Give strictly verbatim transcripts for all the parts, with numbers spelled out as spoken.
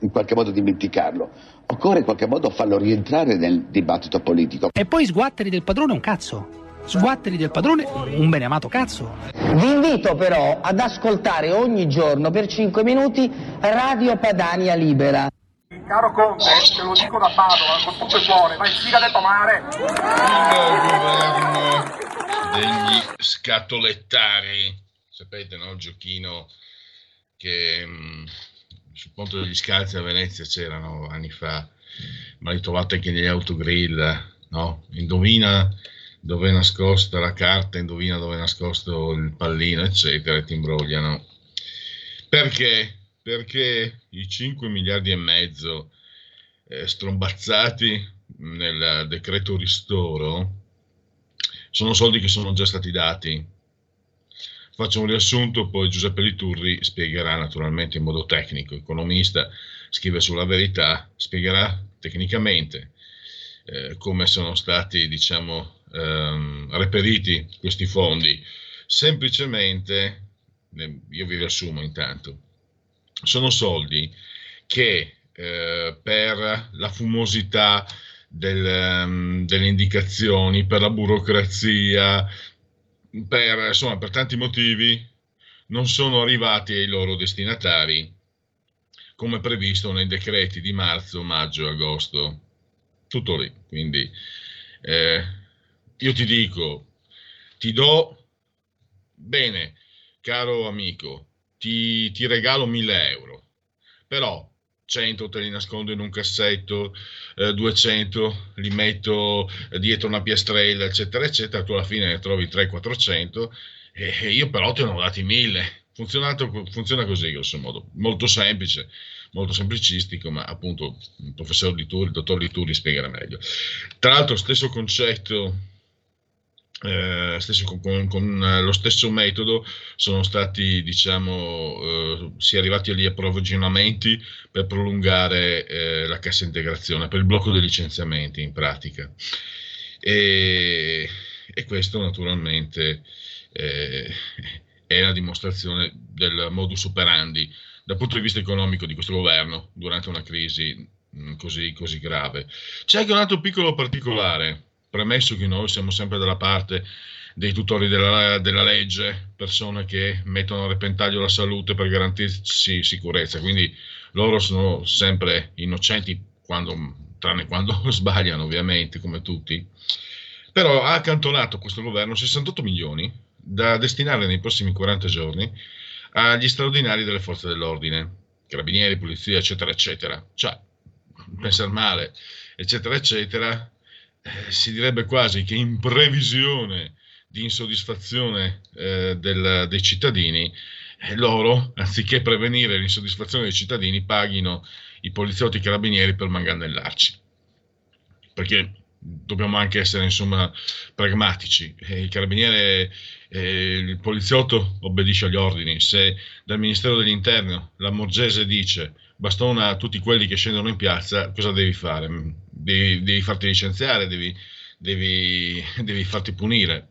in qualche modo dimenticarlo. Occorre in qualche modo farlo rientrare nel dibattito politico. E poi sguatteri del padrone un cazzo. Sguatteri del padrone un beneamato cazzo. Vi invito però ad ascoltare ogni giorno per cinque minuti Radio Padania Libera. Caro Conte, te lo dico da Padova, con tutto il cuore, vai sfiga del Tomare. Il governo degli scatolettari. Sapete, no? Il giochino che... Mh, sul ponte degli scalzi a Venezia c'erano anni fa, ma li trovate anche negli autogrill, no? Indovina dove è nascosta la carta, indovina dove è nascosto il pallino, eccetera, e ti imbrogliano. Perché? Perché i cinque miliardi e mezzo eh, strombazzati nel decreto ristoro sono soldi che sono già stati dati. Faccio un riassunto, poi Giuseppe Liturri spiegherà naturalmente in modo tecnico, economista, scrive sulla Verità, spiegherà tecnicamente eh, come sono stati, diciamo, ehm, reperiti questi fondi. Semplicemente, io vi riassumo intanto, sono soldi che eh, per la fumosità del, um, delle indicazioni, per la burocrazia, Per, insomma, per tanti motivi non sono arrivati ai loro destinatari come previsto nei decreti di marzo, maggio, agosto, tutto lì. Quindi eh, io ti dico, ti do, bene, caro amico, ti, ti regalo mille euro, però cento te li nascondo in un cassetto, eh, duecento li metto dietro una piastrella, eccetera, eccetera, tu alla fine ne trovi trecento quattrocento e, e io però te ne ho dati mille. Funziona così, grosso modo, molto semplice, molto semplicistico, ma appunto il professor Liturri, il dottor Liturri spiegherà meglio. Tra l'altro stesso concetto, eh, stesso con, con, con lo stesso metodo sono stati, diciamo, eh, si è arrivati agli approvvigionamenti per prolungare eh, la cassa integrazione, per il blocco dei licenziamenti in pratica, e, e questo naturalmente eh, è la dimostrazione del modus operandi dal punto di vista economico di questo governo durante una crisi mh, così, così grave. C'è anche un altro piccolo particolare. Premesso che noi siamo sempre dalla parte dei tutori della, della legge, persone che mettono a repentaglio la salute per garantirsi sicurezza, quindi loro sono sempre innocenti, quando, tranne quando sbagliano ovviamente, come tutti, però ha accantonato questo governo sessantotto milioni da destinare nei prossimi quaranta giorni agli straordinari delle forze dell'ordine, carabinieri, polizia, eccetera, eccetera. Cioè, pensare male, eccetera, eccetera. Eh, si direbbe quasi che in previsione di insoddisfazione eh, del, dei cittadini, eh, loro, anziché prevenire l'insoddisfazione dei cittadini, paghino i poliziotti e i carabinieri per manganellarci. Perché dobbiamo anche essere, insomma, pragmatici. Eh, il carabiniere, eh, il poliziotto obbedisce agli ordini. Se dal Ministero dell'Interno la Morgese dice bastona a tutti quelli che scendono in piazza, cosa devi fare? Devi, devi farti licenziare, devi, devi, devi farti punire.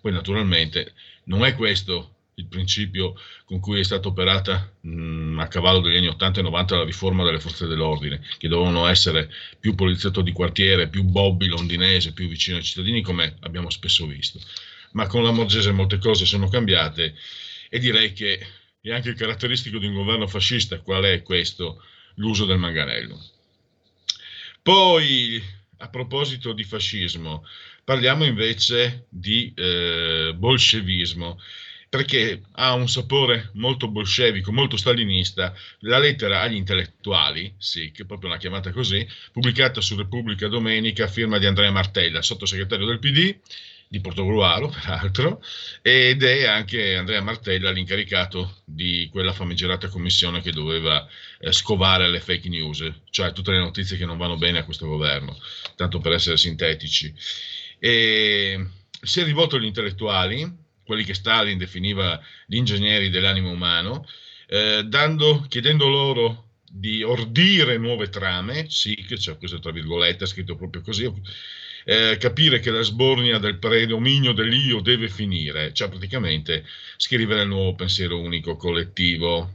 Poi naturalmente non è questo il principio con cui è stata operata mh, a cavallo degli anni ottanta e novanta la riforma delle forze dell'ordine, che dovevano essere più poliziotto di quartiere, più bobby londinese, più vicino ai cittadini, come abbiamo spesso visto. Ma con la Morgese molte cose sono cambiate, e direi che è anche caratteristico di un governo fascista, qual è questo? L'uso del manganello. Poi, a proposito di fascismo, parliamo invece di eh, bolscevismo, perché ha un sapore molto bolscevico, molto stalinista, la lettera agli intellettuali, sì, che è proprio una chiamata così, pubblicata su Repubblica domenica, firma di Andrea Martella, sottosegretario del P D, di Portogruaro peraltro, ed è anche Andrea Martella l'incaricato di quella famigerata commissione che doveva eh, scovare le fake news, cioè tutte le notizie che non vanno bene a questo governo, tanto per essere sintetici. E si è rivolto agli intellettuali, quelli che Stalin definiva gli ingegneri dell'animo umano, eh, dando, chiedendo loro di ordire nuove trame, sì, che c'è questo tra virgolette, scritto proprio così, Eh, capire che la sbornia del predominio dell'io deve finire, cioè praticamente scrivere il nuovo pensiero unico collettivo.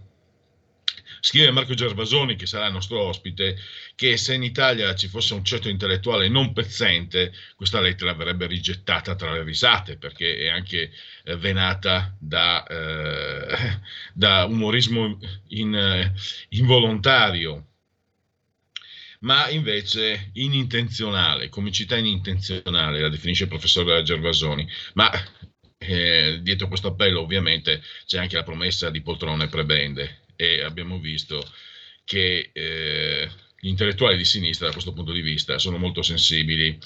Scrive Marco Gervasoni, che sarà il nostro ospite, che se in Italia ci fosse un ceto intellettuale non pezzente, questa lettera verrebbe rigettata tra le risate, perché è anche eh, venata da, eh, da umorismo in, eh, involontario, ma invece inintenzionale, comicità inintenzionale, la definisce il professor Gervasoni, ma eh, dietro questo appello ovviamente c'è anche la promessa di poltrone prebende, e abbiamo visto che eh, gli intellettuali di sinistra da questo punto di vista sono molto sensibili,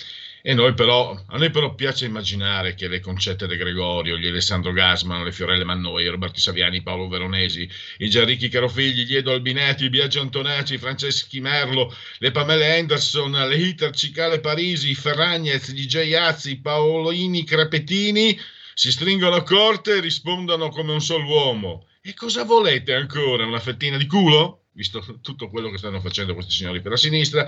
e noi però, a noi però piace immaginare che le Concette De Gregorio, gli Alessandro Gassman, le Fiorelle Mannoi, i Roberto Saviani, Paolo Veronesi, i Gianricchi Carofigli, gli Edo Albinati, i Biagio Antonacci, i Franceschi Merlo, le Pamela Anderson, le Hitter Cicale Parisi, i Ferragnez, gli J. Azzi, i Paolini Crepetini, si stringono a corte e rispondono come un solo uomo. E cosa volete ancora? Una fettina di culo? Visto tutto quello che stanno facendo questi signori per la sinistra.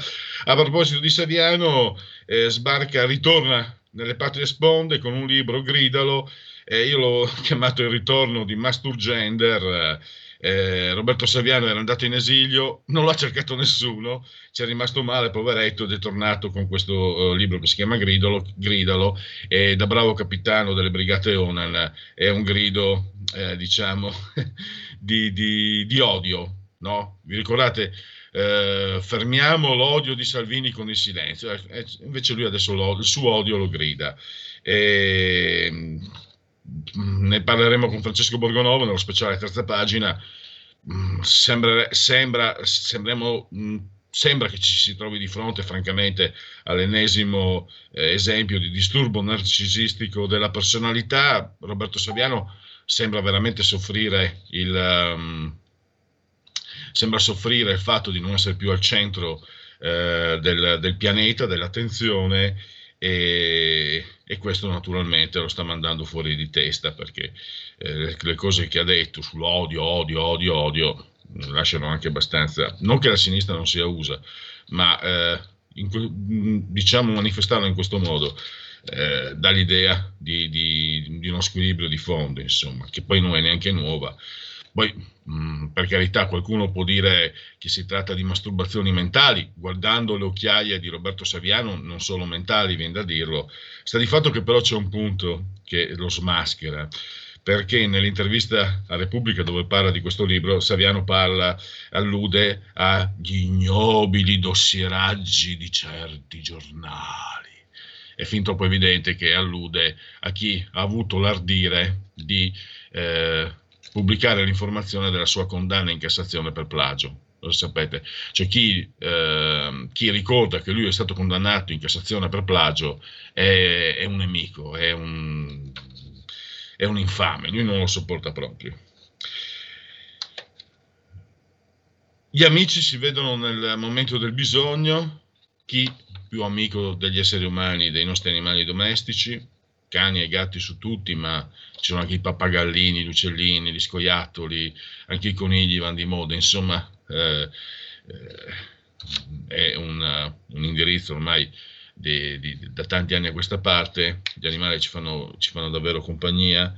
A proposito di Saviano, eh, sbarca, ritorna nelle patrie sponde con un libro, Gridalo, eh, io l'ho chiamato Il ritorno di Masturgender. Eh, Roberto Saviano era andato in esilio, non l'ha cercato nessuno, ci è rimasto male, poveretto, ed è tornato con questo eh, libro che si chiama Gridalo, Gridalo, e da bravo capitano delle brigate Onan è un grido, eh, diciamo, di, di, di odio. No? Vi ricordate, eh, fermiamo l'odio di Salvini con il silenzio, eh, invece lui adesso lo, il suo odio lo grida, e ne parleremo con Francesco Borgonovo nello speciale terza pagina. mh, sembra, sembra, sembriamo, mh, sembra che ci si trovi di fronte francamente all'ennesimo eh, esempio di disturbo narcisistico della personalità. Roberto Saviano sembra veramente soffrire il... Um, sembra soffrire il fatto di non essere più al centro eh, del, del pianeta, dell'attenzione, e, e questo naturalmente lo sta mandando fuori di testa, perché eh, le cose che ha detto sull'odio, odio, odio, odio, lasciano anche abbastanza, non che la sinistra non sia usa, ma eh, in, diciamo manifestarlo in questo modo eh, dà l'idea di, di, di uno squilibrio di fondo, insomma, che poi non è neanche nuova. Poi, mh, per carità, qualcuno può dire che si tratta di masturbazioni mentali, guardando le occhiaie di Roberto Saviano, non solo mentali, viene da dirlo. Sta di fatto che però c'è un punto che lo smaschera, perché nell'intervista a Repubblica, dove parla di questo libro, Saviano parla, allude agli ignobili dossieraggi di certi giornali. È fin troppo evidente che allude a chi ha avuto l'ardire di... Eh, pubblicare l'informazione della sua condanna in Cassazione per plagio. Lo sapete, cioè chi, eh, chi ricorda che lui è stato condannato in Cassazione per plagio è, è un nemico, è un, è un infame, lui non lo sopporta proprio. Gli amici si vedono nel momento del bisogno, chi più amico degli esseri umani, dei nostri animali domestici, cani e gatti su tutti, ma ci sono anche i pappagallini, gli uccellini, gli scoiattoli, anche i conigli vanno di moda, insomma eh, eh, è un, un indirizzo ormai di, di, da tanti anni a questa parte, gli animali ci fanno, ci fanno davvero compagnia,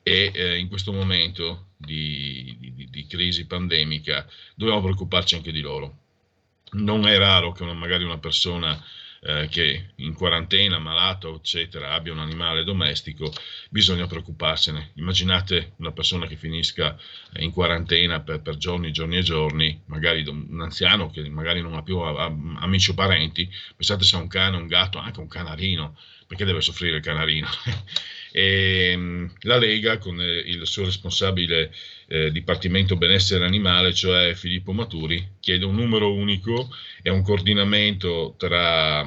e eh, in questo momento di, di, di crisi pandemica dobbiamo preoccuparci anche di loro. Non è raro che una, magari una persona eh, che in quarantena, malato, eccetera, abbia un animale domestico, bisogna preoccuparsene. Immaginate una persona che finisca in quarantena per, per giorni, giorni e giorni, magari un anziano che magari non ha più a, a, amici o parenti, pensate se ha un cane, un gatto, anche un canarino, perché deve soffrire il canarino? E la Lega, con il suo responsabile eh, Dipartimento Benessere Animale, cioè Filippo Maturi, chiede un numero unico e un coordinamento tra,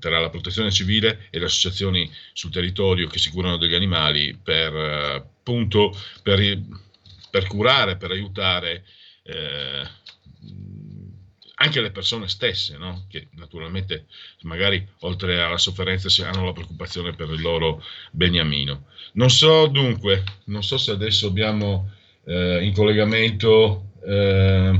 tra la protezione civile e le associazioni sul territorio che si curano degli animali per, appunto, per, per curare, per aiutare eh, anche le persone stesse, no? Che naturalmente magari oltre alla sofferenza si hanno la preoccupazione per il loro beniamino. Non so dunque, non so se adesso abbiamo eh, in collegamento eh,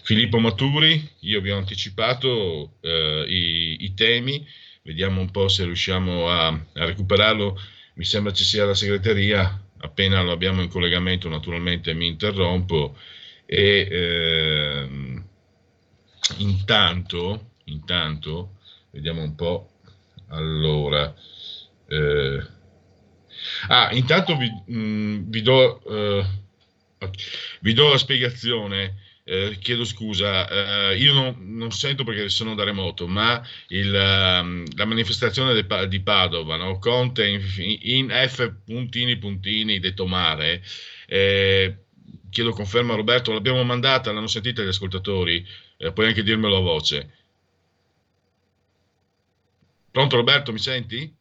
Filippo Maturi. Io vi ho anticipato eh, i, i temi, vediamo un po' se riusciamo a, a recuperarlo. Mi sembra ci sia la segreteria, appena lo abbiamo in collegamento naturalmente mi interrompo e... Eh, Intanto, intanto, vediamo un po', allora, eh, ah, intanto vi, mh, vi, do, eh, vi do la spiegazione, eh, chiedo scusa, eh, io non, non sento perché sono da remoto, ma il, la manifestazione de, di Padova, no? Conte in, in F puntini puntini detto mare, eh, chiedo conferma a Roberto, l'abbiamo mandata, l'hanno sentita gli ascoltatori? Eh, puoi anche dirmelo a voce. Pronto Roberto, mi senti?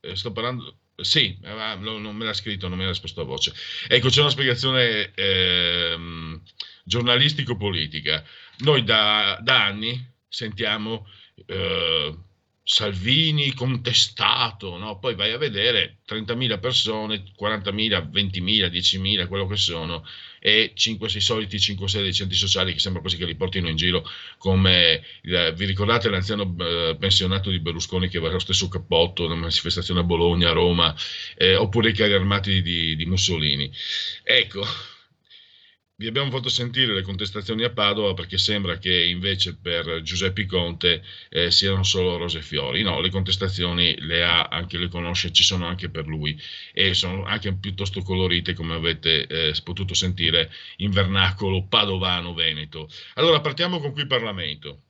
Eh, sto parlando... Sì, eh, no, non me l'ha scritto, non me l'ha risposto a voce. Ecco, c'è una spiegazione eh, giornalistico-politica. Noi da, da anni sentiamo eh, Salvini contestato, no? Poi vai a vedere trentamila persone, quarantamila, ventimila, diecimila, quello che sono... e cinque sei soliti cinque sei dei centri sociali che sembra quasi che li portino in giro come, eh, vi ricordate l'anziano eh, pensionato di Berlusconi che aveva lo stesso cappotto, una manifestazione a Bologna, a Roma, eh, oppure i carri armati di, di Mussolini. Ecco, vi abbiamo fatto sentire le contestazioni a Padova perché sembra che invece per Giuseppe Conte eh, siano solo rose e fiori. No, le contestazioni le ha, anche le conosce, ci sono anche per lui e sono anche piuttosto colorite, come avete eh, potuto sentire in vernacolo padovano-veneto. Allora partiamo con Qui Parlamento.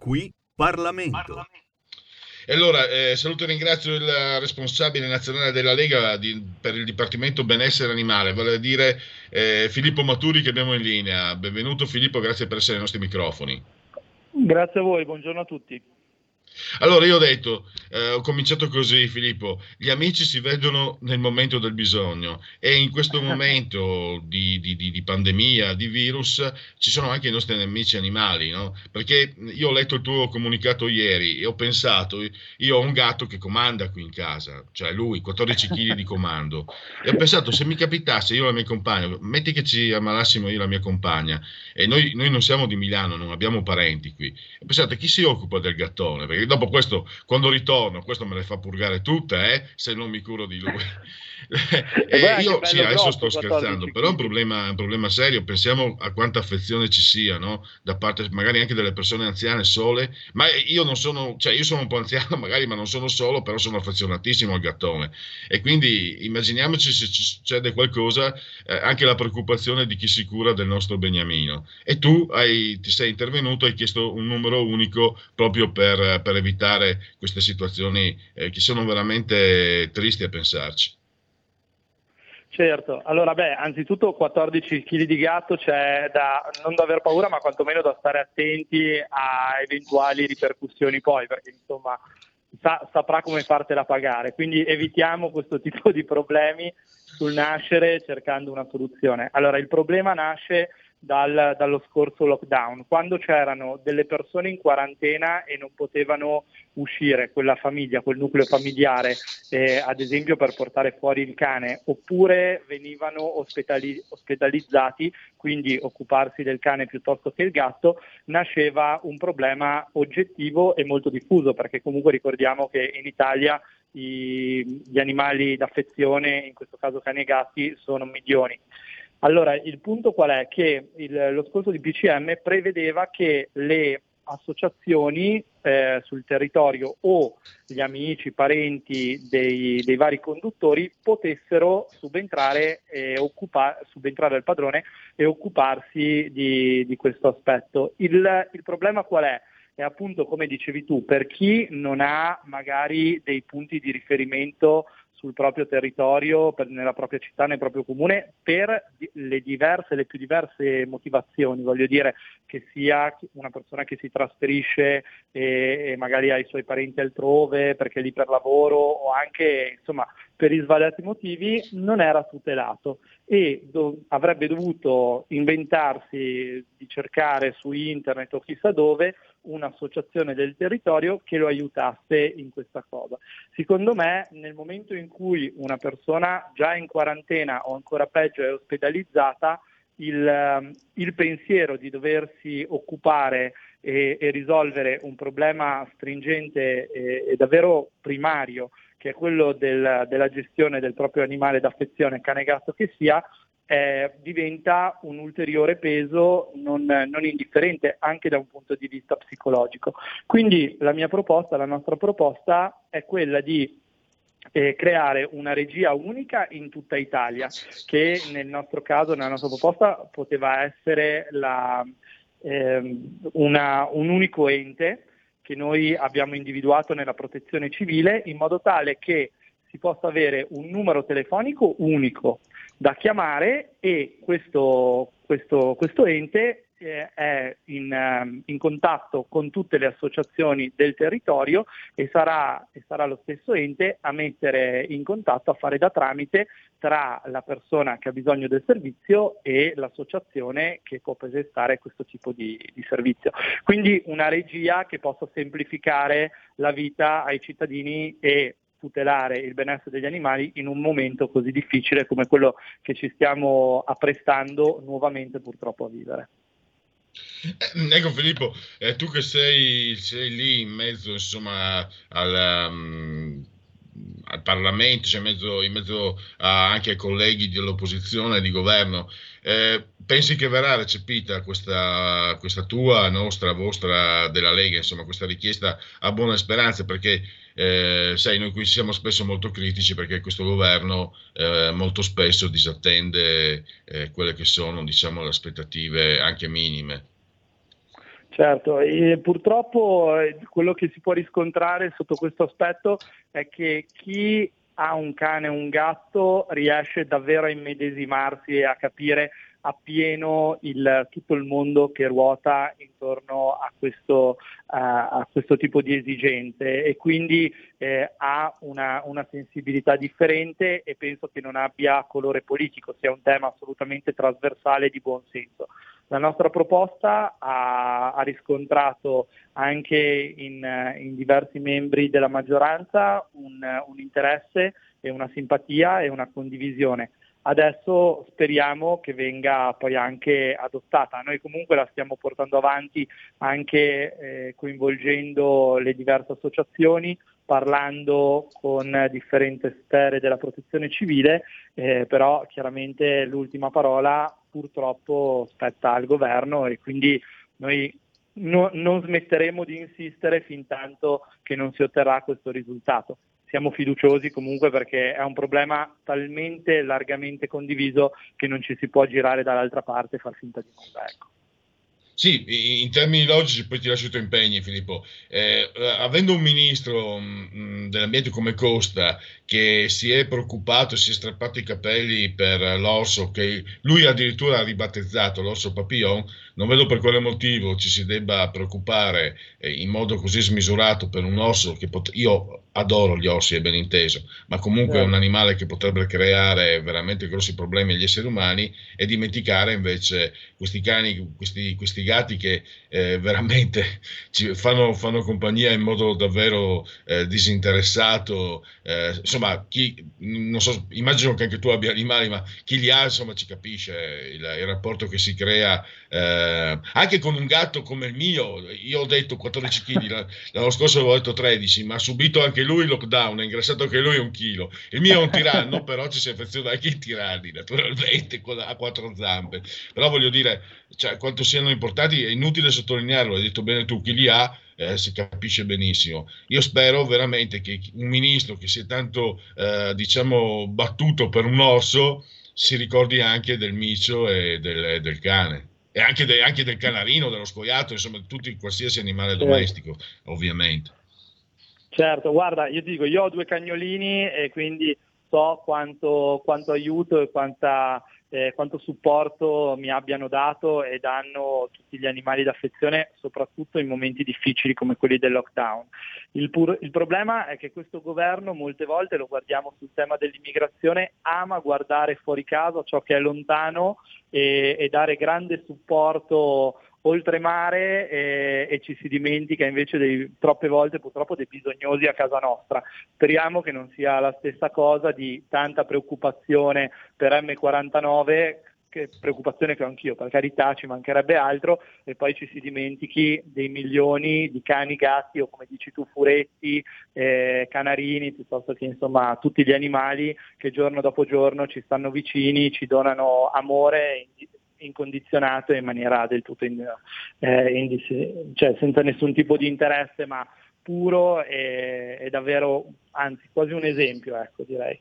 Qui Parlamento. Parlamento. E allora eh, saluto e ringrazio il responsabile nazionale della Lega di, per il Dipartimento Benessere Animale, vale a dire eh, Filippo Maturi, che abbiamo in linea. Benvenuto Filippo, grazie per essere ai nostri microfoni. Grazie a voi, buongiorno a tutti. Allora io ho detto, eh, ho cominciato così Filippo, gli amici si vedono nel momento del bisogno e in questo momento di, di, di pandemia, di virus, ci sono anche i nostri nemici animali, no? Perché io ho letto il tuo comunicato ieri e ho pensato, io ho un gatto che comanda qui in casa, cioè lui, quattordici chili di comando, e ho pensato se mi capitasse io e la mia compagna, metti che ci ammalassimo io e la mia compagna, e noi, noi non siamo di Milano, non abbiamo parenti qui, e pensate chi si occupa del gattone? Perché dopo questo, quando ritorno, questo me le fa purgare tutte, eh, se non mi curo di lui. E io sì, adesso sto scherzando, però è un problema, è un problema serio, pensiamo a quanta affezione ci sia, no? Da parte magari anche delle persone anziane sole, ma io non sono, cioè io sono un po' anziano magari, ma non sono solo, però sono affezionatissimo al gattone, e quindi immaginiamoci se ci succede qualcosa, eh, anche la preoccupazione di chi si cura del nostro beniamino. E tu hai, ti sei intervenuto, hai chiesto un numero unico proprio per, per evitare queste situazioni eh, che sono veramente tristi a pensarci. Certo, allora beh, anzitutto quattordici chili di gatto c'è da non da aver paura, ma quantomeno da stare attenti a eventuali ripercussioni poi, perché insomma sa, saprà come fartela pagare, quindi evitiamo questo tipo di problemi sul nascere cercando una soluzione. Allora il problema nasce dal, dallo scorso lockdown, quando c'erano delle persone in quarantena e non potevano uscire, quella famiglia, quel nucleo familiare, eh, ad esempio per portare fuori il cane, oppure venivano ospedali- ospedalizzati, quindi occuparsi del cane piuttosto che il gatto, nasceva un problema oggettivo e molto diffuso, perché comunque ricordiamo che in Italia i, gli animali d'affezione, in questo caso cani e gatti, sono milioni. Allora, il punto qual è? Che il, lo scorso D P C M prevedeva che le associazioni eh, sul territorio o gli amici, parenti dei, dei vari conduttori potessero subentrare e occupar, subentrare al padrone e occuparsi di, di questo aspetto. Il, il problema qual è? È appunto, come dicevi tu, per chi non ha magari dei punti di riferimento sul proprio territorio, per, nella propria città, nel proprio comune, per le diverse, le più diverse motivazioni. Voglio dire, che sia una persona che si trasferisce e, e magari ha i suoi parenti altrove perché è lì per lavoro, o anche, insomma, per i svariati motivi, non era tutelato e do, avrebbe dovuto inventarsi di cercare su internet o chissà dove un'associazione del territorio che lo aiutasse in questa cosa. Secondo me, nel momento in cui una persona già in quarantena o ancora peggio è ospedalizzata, il, il pensiero di doversi occupare e, e risolvere un problema stringente e, e davvero primario, che è quello del, della gestione del proprio animale d'affezione, cane gatto che sia, eh, diventa un ulteriore peso non, non indifferente anche da un punto di vista psicologico. Quindi la mia proposta, la nostra proposta è quella di eh, creare una regia unica in tutta Italia, che nel nostro caso, nella nostra proposta, poteva essere la, eh, una, un unico ente che noi abbiamo individuato nella protezione civile, in modo tale che si possa avere un numero telefonico unico da chiamare, e questo, questo, questo ente eh, è in, in contatto con tutte le associazioni del territorio e sarà, e sarà lo stesso ente a mettere in contatto, a fare da tramite tra la persona che ha bisogno del servizio e l'associazione che può prestare questo tipo di, di servizio. Quindi una regia che possa semplificare la vita ai cittadini e tutelare il benessere degli animali in un momento così difficile come quello che ci stiamo apprestando nuovamente purtroppo a vivere. Eh, ecco Filippo, eh, tu che sei, sei lì in mezzo, insomma, alla... Um... al Parlamento, cioè in mezzo, in mezzo a, anche ai colleghi dell'opposizione e di governo, eh, pensi che verrà recepita questa, questa tua, nostra, vostra, della Lega, insomma, questa richiesta a buone speranze? Perché eh, sai, noi qui siamo spesso molto critici perché questo governo eh, molto spesso disattende eh, quelle che sono, diciamo, le aspettative anche minime. Certo, e purtroppo quello che si può riscontrare sotto questo aspetto è che chi ha un cane o un gatto riesce davvero a immedesimarsi e a capire appieno il, tutto il mondo che ruota intorno a questo, a, a questo tipo di esigenze, e quindi eh, ha una, una sensibilità differente, e penso che non abbia colore politico, sia un tema assolutamente trasversale e di buon senso. La nostra proposta ha, ha riscontrato anche in, in diversi membri della maggioranza un, un interesse e una simpatia e una condivisione. Adesso speriamo che venga poi anche adottata. Noi comunque la stiamo portando avanti anche eh, coinvolgendo le diverse associazioni, parlando con differenti sfere della protezione civile, eh, però chiaramente l'ultima parola purtroppo spetta al governo, e quindi noi no, non smetteremo di insistere fin tanto che non si otterrà questo risultato. Siamo fiduciosi comunque perché è un problema talmente largamente condiviso che non ci si può girare dall'altra parte e far finta di nulla, ecco. Sì, in termini logici, poi ti lascio i tuoi impegni, Filippo. Eh, avendo un ministro mh, dell'ambiente come Costa, che si è preoccupato, si è strappato i capelli per l'orso, che lui addirittura ha ribattezzato l'orso papillon, non vedo per quale motivo ci si debba preoccupare eh, in modo così smisurato per un orso che pot- io adoro gli orsi, è ben inteso, ma comunque è un animale che potrebbe creare veramente grossi problemi agli esseri umani, e dimenticare invece questi cani, questi, questi gatti che eh, veramente ci fanno, fanno compagnia in modo davvero eh, disinteressato. Eh, insomma, chi, non so, immagino che anche tu abbia animali, ma chi li ha, insomma, ci capisce il, il rapporto che si crea eh, anche con un gatto come il mio. Io ho detto quattordici chili, l'anno scorso avevo detto tredici, ma ha subito anche anche lui lockdown, ha ingrassato anche lui un chilo. Il mio è un tiranno, però ci si affeziona anche i tiranni, naturalmente, a quattro zampe. Però voglio dire, cioè, quanto siano importanti è inutile sottolinearlo, hai detto bene tu, chi li ha eh, si capisce benissimo. Io spero veramente che un ministro che si è tanto eh, diciamo battuto per un orso si ricordi anche del micio e del, del cane. E anche, de, anche del canarino, dello scoiattolo, insomma, tutti, qualsiasi animale domestico, eh. ovviamente. Certo, guarda, io ti dico, io ho due cagnolini e quindi so quanto, quanto aiuto e quanta, eh, quanto supporto mi abbiano dato e danno tutti gli animali d'affezione, soprattutto in momenti difficili come quelli del lockdown. Il, pur, il problema è che questo governo, molte volte, lo guardiamo sul tema dell'immigrazione, ama guardare fuori casa ciò che è lontano e, e dare grande supporto oltremare e, e ci si dimentica invece dei, troppe volte purtroppo dei bisognosi a casa nostra. Speriamo che non sia la stessa cosa di tanta preoccupazione per emme quarantanove, che preoccupazione che ho anch'io, per carità, ci mancherebbe altro, e poi ci si dimentichi dei milioni di cani, gatti o come dici tu furetti, eh, canarini, piuttosto che insomma tutti gli animali che giorno dopo giorno ci stanno vicini, ci donano amore e incondizionato in maniera del tutto in, eh, in, cioè senza nessun tipo di interesse, ma puro e, e davvero, anzi quasi un esempio, ecco, direi.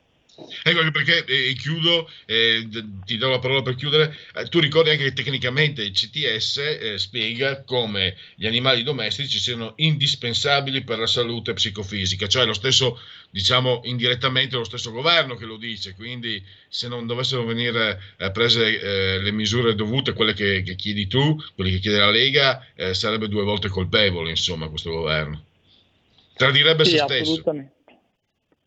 Ecco perché eh, chiudo, eh, ti do la parola per chiudere. Eh, tu ricordi anche che tecnicamente il C T S eh, spiega come gli animali domestici siano indispensabili per la salute psicofisica, cioè lo stesso, diciamo indirettamente, lo stesso governo che lo dice, quindi se non dovessero venire eh, prese eh, le misure dovute, quelle che, che chiedi tu, quelle che chiede la Lega, eh, sarebbe due volte colpevole, insomma, questo governo. Tradirebbe sì, se stesso. Assolutamente.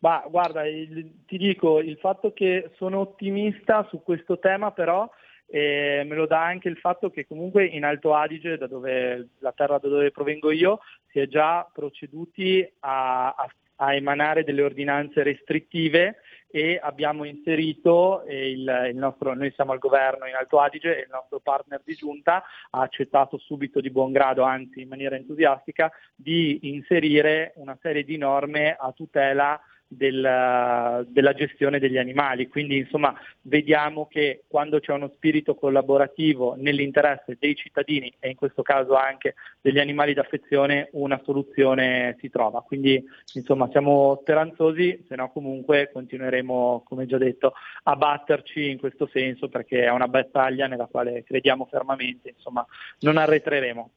Ma guarda, il, ti dico, il fatto che sono ottimista su questo tema però eh, me lo dà anche il fatto che comunque in Alto Adige, da dove la terra da dove provengo io, si è già proceduti a, a, a emanare delle ordinanze restrittive e abbiamo inserito il, il nostro, noi siamo al governo in Alto Adige e il nostro partner di giunta ha accettato subito di buon grado, anzi in maniera entusiastica, di inserire una serie di norme a tutela Della, della gestione degli animali. Quindi insomma vediamo che quando c'è uno spirito collaborativo nell'interesse dei cittadini e in questo caso anche degli animali d'affezione, una soluzione si trova. Quindi insomma siamo speranzosi, se no comunque continueremo, come già detto, a batterci in questo senso, perché è una battaglia nella quale crediamo fermamente, insomma non arretreremo.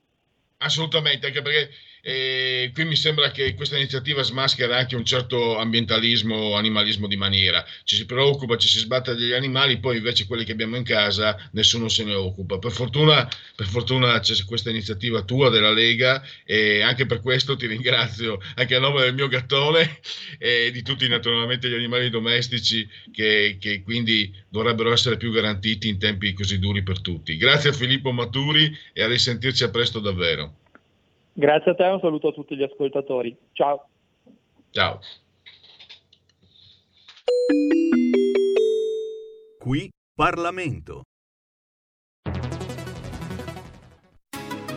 Assolutamente, anche perché eh, qui mi sembra che questa iniziativa smaschera anche un certo ambientalismo, animalismo di maniera. Ci si preoccupa, ci si sbatte degli animali, poi invece quelli che abbiamo in casa nessuno se ne occupa. Per fortuna, per fortuna c'è questa iniziativa tua della Lega, e anche per questo ti ringrazio, anche a nome del mio gattone e di tutti naturalmente gli animali domestici che, che quindi dovrebbero essere più garantiti in tempi così duri per tutti. Grazie a Filippo Maturi e a risentirci a presto davvero. Grazie a te, un saluto a tutti gli ascoltatori. Ciao. Ciao. Qui Parlamento.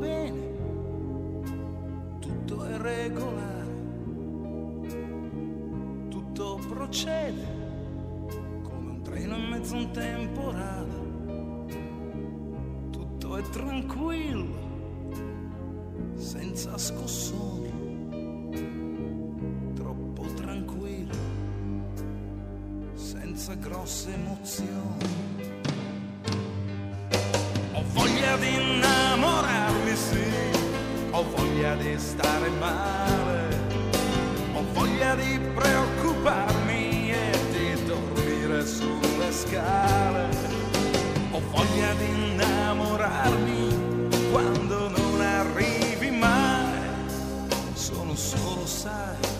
bene, tutto è regolare, tutto procede come un treno in mezzo a un temporale, tutto è tranquillo, senza scossoni, troppo tranquillo, senza grosse emozioni. Ho voglia di innamorarmi, sì, ho voglia di stare male, ho voglia di preoccuparmi e di dormire sulle scale. Ho voglia di innamorarmi quando non arrivi mai, sono solo, sai,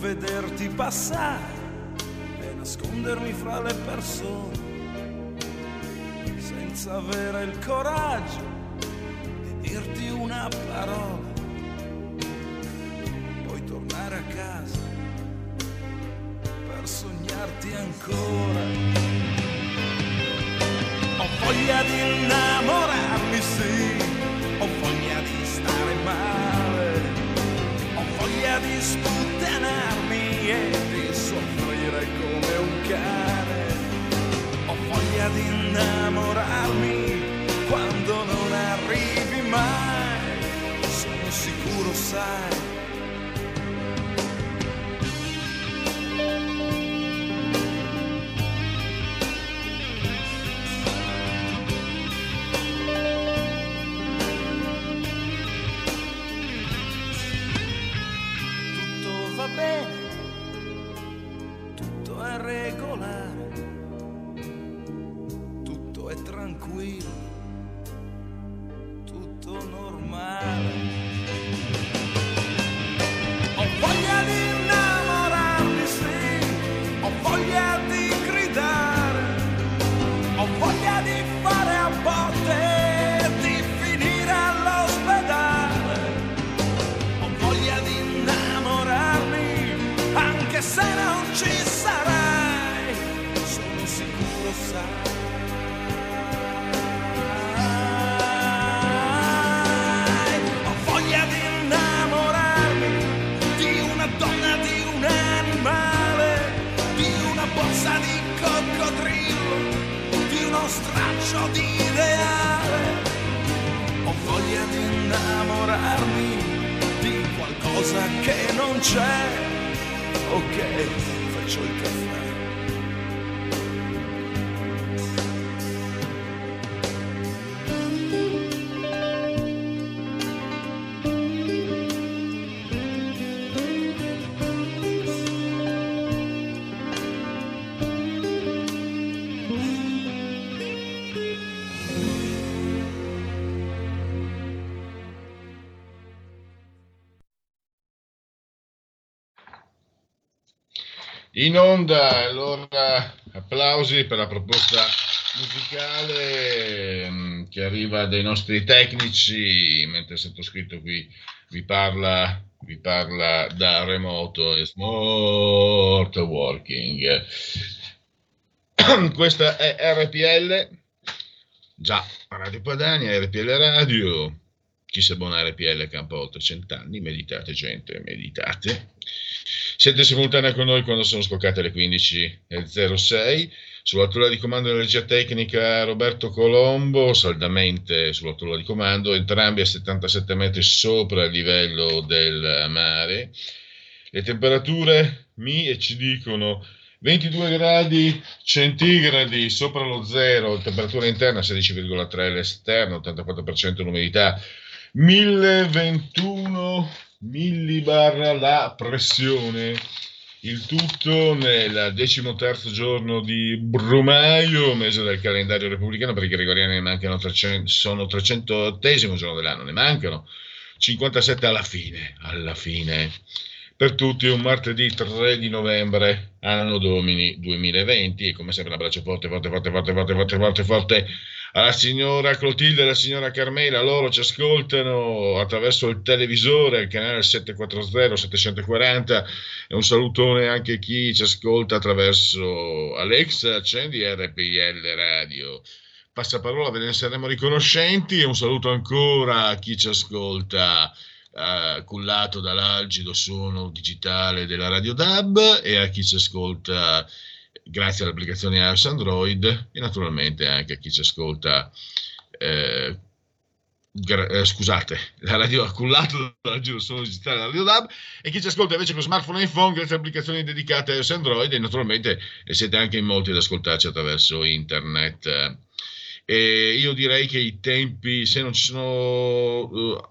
vederti passare e nascondermi fra le persone senza avere il coraggio di dirti una parola, poi tornare a casa per sognarti ancora. Ho voglia di innamorarmi, sì, ho voglia di stare male, ho voglia di sputtanare e di soffrire come un cane. Ho voglia di innamorarmi quando non arrivi mai, sono sicuro, sai. In onda, allora, applausi per la proposta musicale che arriva dai nostri tecnici, mentre il sottoscritto qui vi parla, vi parla da remoto. It's smart working. Questa è R P L, già, Radio Padania, R P L Radio. Chi si abbona a R P L campa oltre cent'anni, meditate gente, meditate. Siete simultanea con noi quando sono scoccate le quindici e zero sei, sulla tolla di comando di energia tecnica Roberto Colombo, saldamente sulla tolla di comando, entrambi a settantasette metri sopra il livello del mare. Le temperature mi e ci dicono ventidue gradi centigradi sopra lo zero, temperatura interna sedici virgola tre, l'esterno ottantaquattro per cento l'umidità, mille ventuno millibar la pressione, il tutto nel decimoterzo giorno di Brumaio, mese del calendario repubblicano, perché i gregoriani ne mancano trecento, sono trecentottesimo giorno dell'anno, ne mancano cinquantasette alla fine, alla fine. Per tutti un martedì tre di novembre, anno domini duemilaventi, e come sempre un abbraccio forte, forte, forte, forte, forte, forte, forte, forte alla signora Clotilde e alla signora Carmela. Loro ci ascoltano attraverso il televisore, il canale settecentoquaranta, e un salutone anche a chi ci ascolta attraverso Alexa, accendi R P L Radio. Passaparola, ve ne saremo riconoscenti, e un saluto ancora a chi ci ascolta Uh, cullato dall'algido suono digitale della Radio D A B, e a chi ci ascolta grazie all'applicazione iOS Android, e naturalmente anche a chi ci ascolta eh, gra- eh, scusate la radio, cullato dall'algido suono digitale della Radio D A B, e chi ci ascolta invece con smartphone e iPhone grazie alle applicazioni dedicate a iOS Android, e naturalmente e siete anche in molti ad ascoltarci attraverso internet. E io direi che i tempi, se non ci sono uh,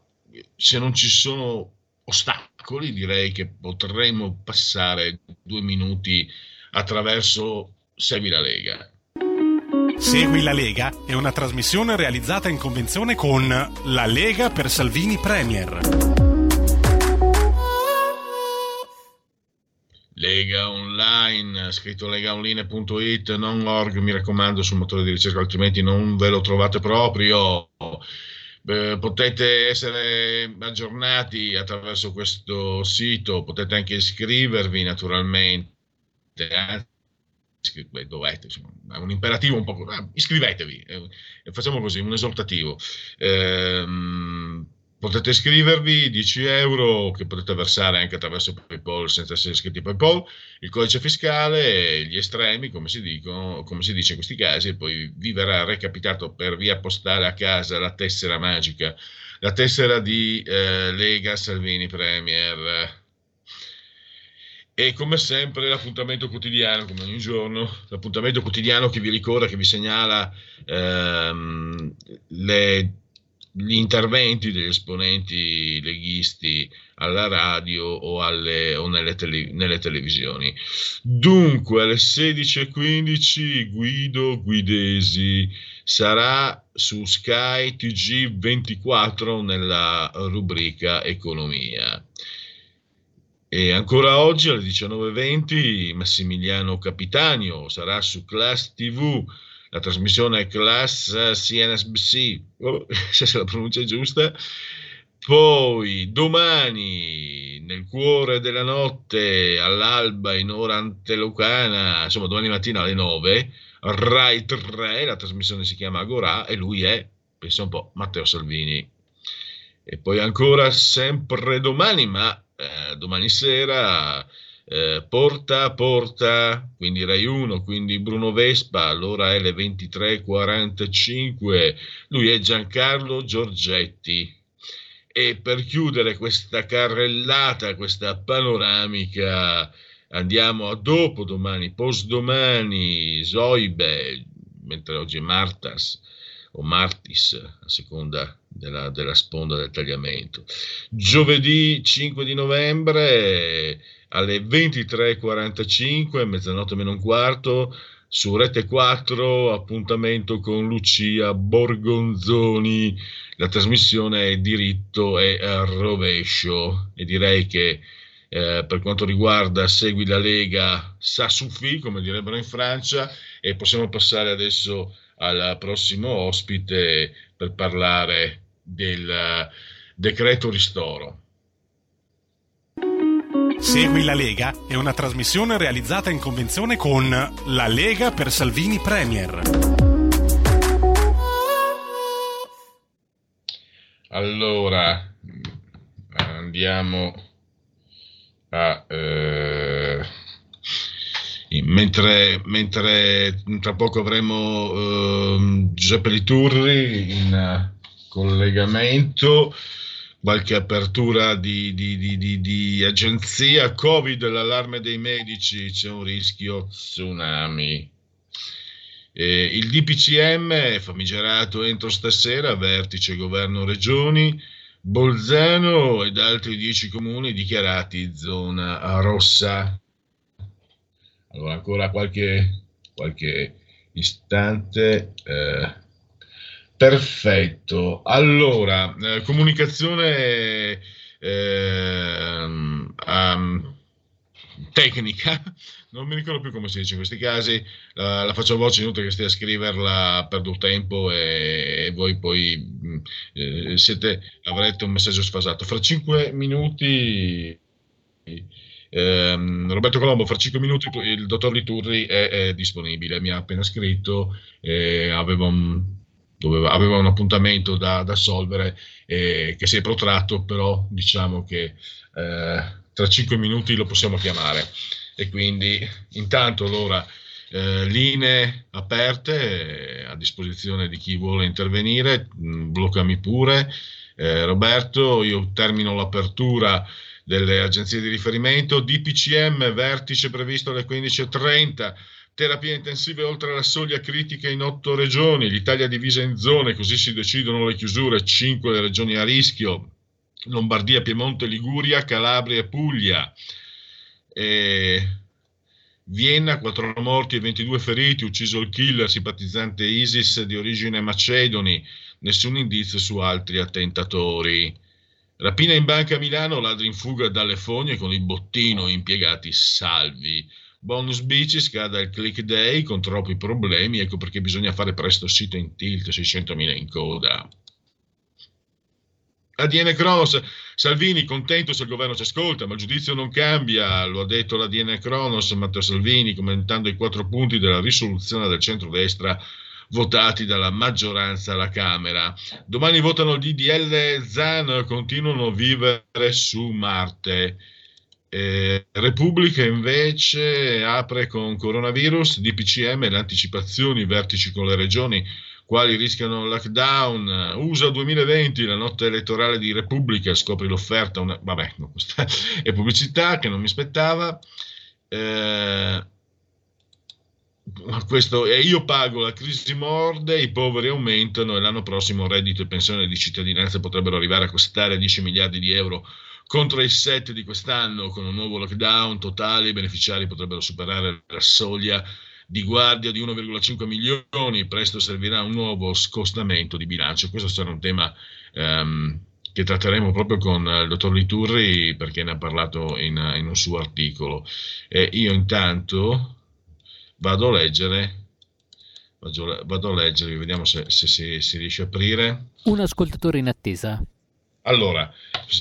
se non ci sono ostacoli, direi che potremmo passare due minuti attraverso Segui la Lega. Segui la Lega è una trasmissione realizzata in convenzione con La Lega per Salvini Premier. Lega Online, scritto legaonline punto it, non org, mi raccomando, sul motore di ricerca, altrimenti non ve lo trovate proprio. Potete essere aggiornati attraverso questo sito, potete anche iscrivervi naturalmente, eh? Dovete, insomma, è un imperativo un po', ah, iscrivetevi, eh, facciamo così, un esortativo. Eh, potete iscrivervi, dieci euro che potete versare anche attraverso PayPal senza essere iscritti a PayPal, il codice fiscale, gli estremi, come si dicono, come si dice in questi casi, e poi vi verrà recapitato per via postale a casa la tessera magica, la tessera di eh, Lega Salvini Premier. E come sempre l'appuntamento quotidiano, come ogni giorno, l'appuntamento quotidiano che vi ricorda, che vi segnala ehm, le gli interventi degli esponenti leghisti alla radio o, alle, o nelle, tele, nelle televisioni. Dunque, alle sedici e quindici Guido Guidesi sarà su Sky T G ventiquattro nella rubrica Economia. E ancora oggi alle diciannove e venti Massimiliano Capitanio sarà su Class T V, la trasmissione Class C N B C, oh, se la pronuncia è giusta. Poi domani nel cuore della notte, all'alba in ora antelocana, insomma domani mattina alle nove, Rai tre, la trasmissione si chiama Agorà e lui è, pensa un po', Matteo Salvini. E poi ancora sempre domani, ma eh, domani sera, Eh, porta a porta, quindi Rai uno, quindi Bruno Vespa, l'ora è le ventitré e quarantacinque, lui è Giancarlo Giorgetti. E per chiudere questa carrellata, questa panoramica, andiamo a dopodomani, postdomani, Zoibe, mentre oggi è Martas o Martis, a seconda della, della sponda del tagliamento. Giovedì cinque di novembre alle ventitré e quarantacinque, mezzanotte meno un quarto, su Rete quattro, appuntamento con Lucia Borgonzoni, la trasmissione è Diritto e Rovescio. E direi che eh, per quanto riguarda Segui la Lega, ça suffit, come direbbero in Francia, e possiamo passare adesso al prossimo ospite per parlare del decreto ristoro. Segui la Lega è una trasmissione realizzata in convenzione con La Lega per Salvini Premier. Allora, andiamo a... Eh, mentre, mentre tra poco avremo eh, Giuseppe Liturri in collegamento, qualche apertura di, di, di, di, di agenzia. Covid, l'allarme dei medici, c'è un rischio tsunami. Eh, il D P C M famigerato entro stasera, vertice governo regioni, Bolzano ed altri dieci comuni dichiarati zona rossa. Allora ancora qualche, qualche istante... Eh. Perfetto, allora eh, comunicazione eh, um, tecnica, non mi ricordo più come si dice in questi casi, uh, la faccio a voce, inutile che stia a scriverla, perdo tempo e, e voi poi eh, siete, avrete un messaggio sfasato. Fra cinque minuti ehm, Roberto Colombo, fra cinque minuti il dottor Liturri è, è disponibile, mi ha appena scritto, eh, aveva un, doveva, aveva un appuntamento da, da solvere eh, che si è protratto, però diciamo che eh, tra cinque minuti lo possiamo chiamare, e quindi intanto allora eh, linee aperte eh, a disposizione di chi vuole intervenire, mh, bloccami pure eh, Roberto, io termino l'apertura delle agenzie di riferimento. D P C M, vertice previsto alle quindici e trenta, terapie intensive oltre la soglia critica in otto regioni, l'Italia divisa in zone, così si decidono le chiusure, cinque le regioni a rischio, Lombardia, Piemonte, Liguria, Calabria e Puglia. E Vienna, quattro morti e ventidue feriti, ucciso il killer, simpatizzante ISIS di origine macedoni, nessun indizio su altri attentatori. Rapina in banca a Milano, ladri in fuga dalle fogne con il bottino, impiegati salvi. Bonus bici, scada il click day con troppi problemi, ecco perché bisogna fare presto sito in tilt, seicentomila in coda. A D N Cronos, Salvini contento se il governo ci ascolta, ma il giudizio non cambia, lo ha detto l'A D N Cronos, Matteo Salvini, commentando i quattro punti della risoluzione del centrodestra votati dalla maggioranza alla Camera. Domani votano il D D L Zan, continuano a vivere su Marte. Eh, Repubblica invece apre con coronavirus, D P C M, le anticipazioni, vertici con le regioni, quali rischiano lockdown, U S A duemilaventi, la notte elettorale di Repubblica, scopri l'offerta, una... vabbè, no, questa è pubblicità che non mi aspettava, eh, questo è io pago, la crisi morde, i poveri aumentano e l'anno prossimo reddito e pensione di cittadinanza potrebbero arrivare a costare dieci miliardi di euro contro i sette di quest'anno, con un nuovo lockdown totale i beneficiari potrebbero superare la soglia di guardia di uno virgola cinque milioni, presto servirà un nuovo scostamento di bilancio. Questo sarà un tema ehm, che tratteremo proprio con il dottor Liturri, perché ne ha parlato in, in un suo articolo. E io intanto vado a leggere, vado a leggere, vediamo se, se, se si riesce a aprire. Un ascoltatore in attesa. Allora,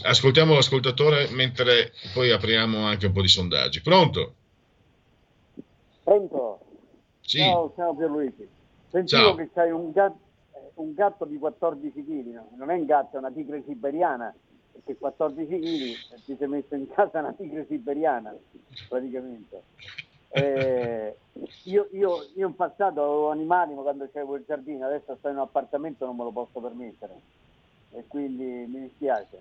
ascoltiamo l'ascoltatore mentre poi apriamo anche un po' di sondaggi. Pronto? Pronto? Sì. Ciao, ciao Pierluigi. Sentivo ciao. Che c'hai un gatto, un gatto di quattordici chilogrammi, no? Non è un gatto, è una tigre siberiana, perché quattordici chilogrammi ti sei messo in casa una tigre siberiana, praticamente. Eh, io, io, io in passato avevo animali quando c'avevo il giardino, adesso sto in un appartamento, non me lo posso permettere, e quindi mi dispiace.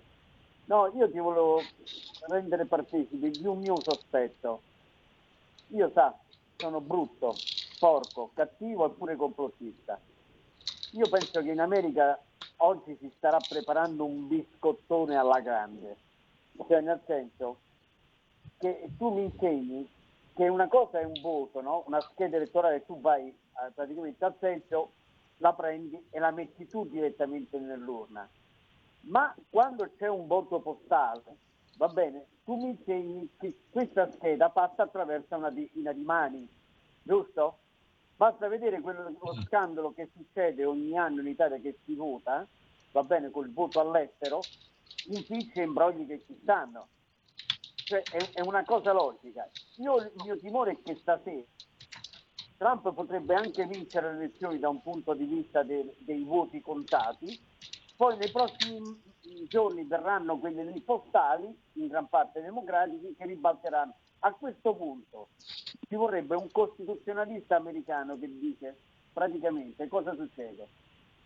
No, io ti volevo rendere partecipe di un mio sospetto. Io sa... sono brutto, porco, cattivo e pure complottista. Io penso che in America oggi si starà preparando un biscottone alla grande, cioè nel senso che tu mi insegni che una cosa è un voto, no? Una scheda elettorale, tu vai eh, praticamente al seggio, la prendi e la metti tu direttamente nell'urna, ma quando c'è un voto postale, va bene, tu mi insegni che questa scheda passa attraverso una decina di mani, giusto? Basta vedere quello, lo scandalo che succede ogni anno in Italia, che si vota, va bene, col voto all'estero, impicci e imbrogli che ci stanno. Cioè, è, è una cosa logica. Io, il mio timore è che stasera Trump potrebbe anche vincere le elezioni da un punto di vista de, dei voti contati, poi nei prossimi giorni verranno quelli lì postali, in gran parte democratici, che ribalteranno. A questo punto ci vorrebbe un costituzionalista americano che dice praticamente cosa succede?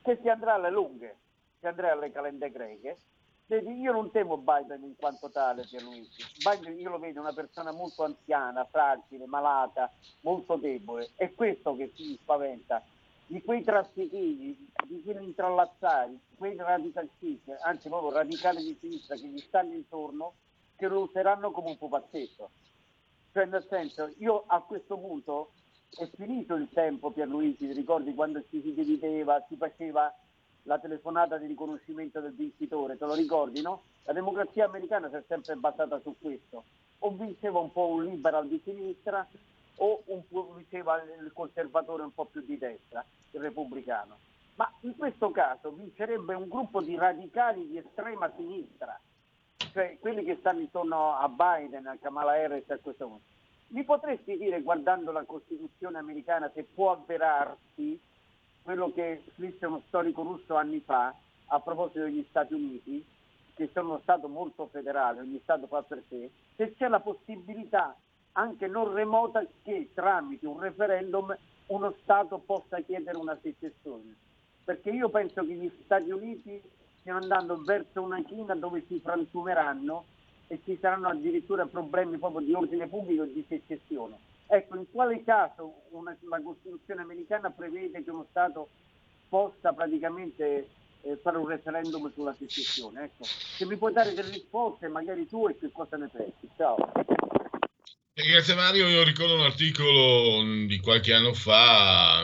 Che si andrà alle lunghe, si andrà alle calende greche. Io non temo Biden in quanto tale, Pierluigi. Biden io lo vedo una persona molto anziana, fragile, malata, molto debole. È questo che si spaventa. Di quei traffichini, di quei intrallazzati, quei radicalisti, anzi proprio radicali di sinistra che gli stanno intorno, che lo useranno come un pupazzetto. Cioè nel senso, io a questo punto è finito il tempo, Pierluigi, ti ricordi quando ci si divideva, si faceva la telefonata di riconoscimento del vincitore, te lo ricordi, no? La democrazia americana si è sempre basata su questo: o vinceva un po' un liberal di sinistra o un po' vinceva il conservatore un po' più di destra, il repubblicano. Ma in questo caso vincerebbe un gruppo di radicali di estrema sinistra, cioè quelli che stanno intorno a Biden, a Kamala Harris e a questo punto. Mi potresti dire, guardando la Costituzione americana, se può avverarsi quello che scrisse uno storico russo anni fa a proposito degli Stati Uniti, che sono uno Stato molto federale, ogni Stato fa per sé, se c'è la possibilità anche non remota che tramite un referendum uno Stato possa chiedere una secessione? Perché io penso che gli Stati Uniti stiano andando verso una china dove si frantumeranno e ci saranno addirittura problemi proprio di ordine pubblico e di secessione. Ecco, in quale caso una, la Costituzione americana prevede che uno Stato possa praticamente eh, fare un referendum sulla secessione? Ecco, se mi puoi dare delle risposte, magari tu, e che cosa ne pensi? Ciao. Eh, grazie Mario, io ricordo un articolo di qualche anno fa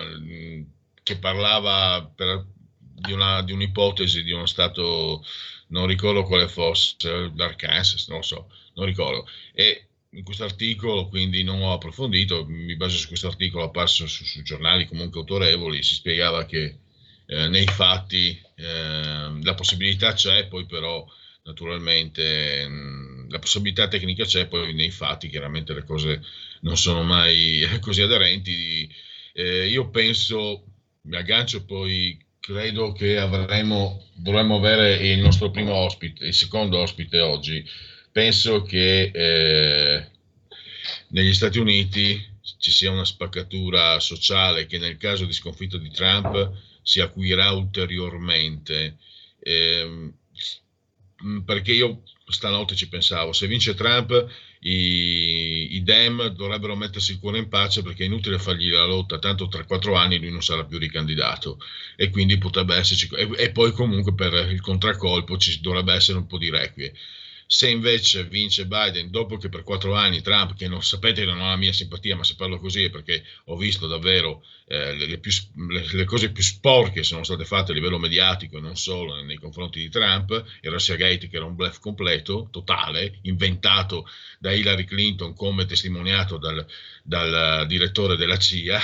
che parlava per, di, una, di un'ipotesi di uno Stato, non ricordo quale fosse, l'Arkansas, non so, non ricordo. E in questo articolo, quindi non ho approfondito, mi baso su questo articolo apparso su, su giornali comunque autorevoli, si spiegava che eh, nei fatti eh, la possibilità c'è, poi però naturalmente mh, la possibilità tecnica c'è, poi nei fatti chiaramente le cose non sono mai così aderenti. Eh, io penso, mi aggancio poi, credo che avremo, dovremmo avere il nostro primo ospite, il secondo ospite oggi. Penso che eh, negli Stati Uniti ci sia una spaccatura sociale che nel caso di sconfitto di Trump si acuirà ulteriormente, eh, perché io stanotte ci pensavo, se vince Trump i, i Dem dovrebbero mettersi il cuore in pace, perché è inutile fargli la lotta, tanto tra quattro anni lui non sarà più ricandidato e quindi potrebbe esserci, e, e poi comunque per il contraccolpo ci dovrebbe essere un po' di requie. Se invece vince Biden, dopo che per quattro anni Trump, che non sapete che non ha la mia simpatia, ma se parlo così è perché ho visto davvero eh, le, le, più, le, le cose più sporche sono state fatte a livello mediatico e non solo nei, nei confronti di Trump, e Russiagate, che era un bluff completo, totale, inventato da Hillary Clinton come testimoniato dal, dal direttore della C I A,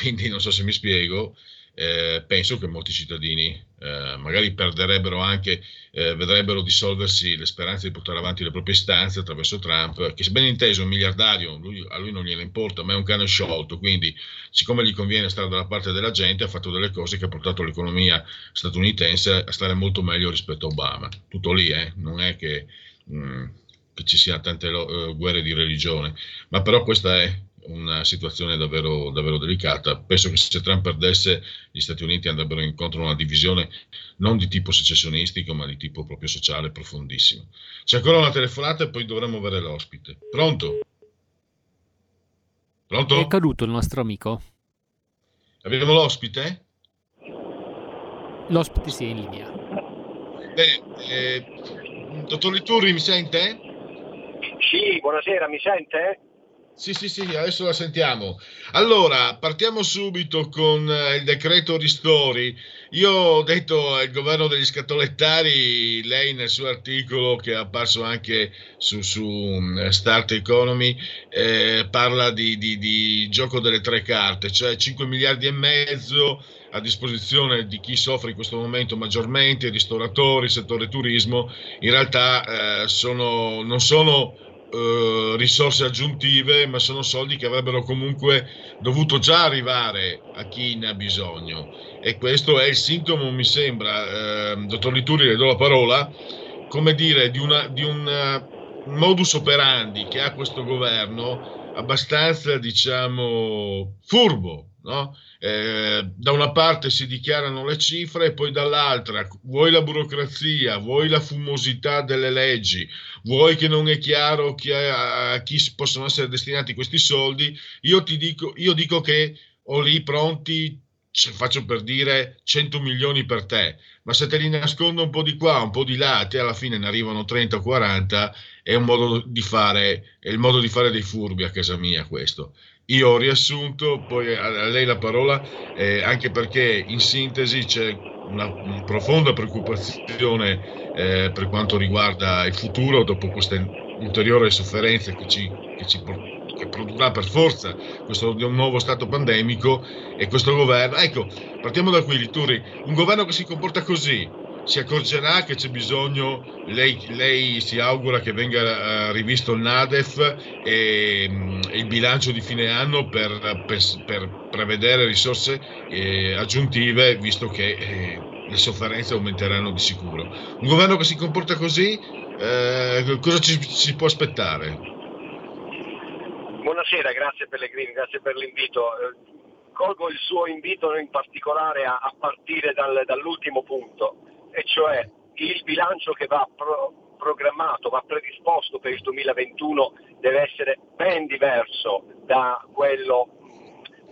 quindi non so se mi spiego. Eh, penso che molti cittadini eh, magari perderebbero anche, eh, vedrebbero dissolversi le speranze di portare avanti le proprie istanze attraverso Trump, che ben inteso è un miliardario, lui, a lui non gliene importa, ma è un cane sciolto, quindi siccome gli conviene stare dalla parte della gente ha fatto delle cose che ha portato l'economia statunitense a stare molto meglio rispetto a Obama. Tutto lì, eh? Non è che, mh, che ci siano tante uh, guerre di religione, ma però questa è una situazione davvero, davvero delicata. Penso che se Trump perdesse, gli Stati Uniti andrebbero incontro a una divisione non di tipo secessionistico, ma di tipo proprio sociale profondissimo. C'è ancora una telefonata e poi dovremmo avere l'ospite. Pronto? Pronto? È caduto il nostro amico. Abbiamo l'ospite? L'ospite si è in linea. Bene, eh, dottor Liturri, mi sente? Sì, buonasera, mi sente? Sì, sì, sì, adesso la sentiamo. Allora, partiamo subito con il decreto ristori. Io ho detto al governo degli scatolettari, lei nel suo articolo che è apparso anche su, su Start Economy, eh, parla di, di, di gioco delle tre carte, cioè cinque miliardi e mezzo a disposizione di chi soffre in questo momento maggiormente, i ristoratori, il settore turismo. In realtà eh, sono, non sono Uh, risorse aggiuntive, ma sono soldi che avrebbero comunque dovuto già arrivare a chi ne ha bisogno, e questo è il sintomo, mi sembra, uh, dottor Liturri, le do la parola, come dire, di, una, di un modus operandi che ha questo governo abbastanza, diciamo, furbo, no? Eh, da una parte si dichiarano le cifre e poi dall'altra vuoi la burocrazia, vuoi la fumosità delle leggi, vuoi che non è chiaro chi ha, a chi possono essere destinati questi soldi. Io ti dico, io dico che ho lì pronti, faccio per dire, cento milioni per te, ma se te li nascondo un po' di qua, un po' di là, a te alla fine ne arrivano trenta o quaranta. È un modo di fare, è il modo di fare dei furbi a casa mia questo. Io ho riassunto, poi a lei la parola, eh, anche perché in sintesi c'è una, una profonda preoccupazione eh, per quanto riguarda il futuro dopo queste ulteriori sofferenze che ci, che ci portano, che produrrà per forza questo nuovo stato pandemico e questo governo. Ecco, partiamo da qui, Liturri. Un governo che si comporta così si accorgerà che c'è bisogno, lei, lei si augura che venga uh, rivisto il NADEF e um, il bilancio di fine anno per, per, per prevedere risorse eh, aggiuntive, visto che eh, le sofferenze aumenteranno di sicuro. Un governo che si comporta così, eh, cosa ci si può aspettare? Buonasera, grazie Pellegrini, grazie per l'invito. Colgo il suo invito in particolare a, a partire dal, dall'ultimo punto, e cioè il bilancio che va pro, programmato, va predisposto per il duemilaventuno deve essere ben diverso da quello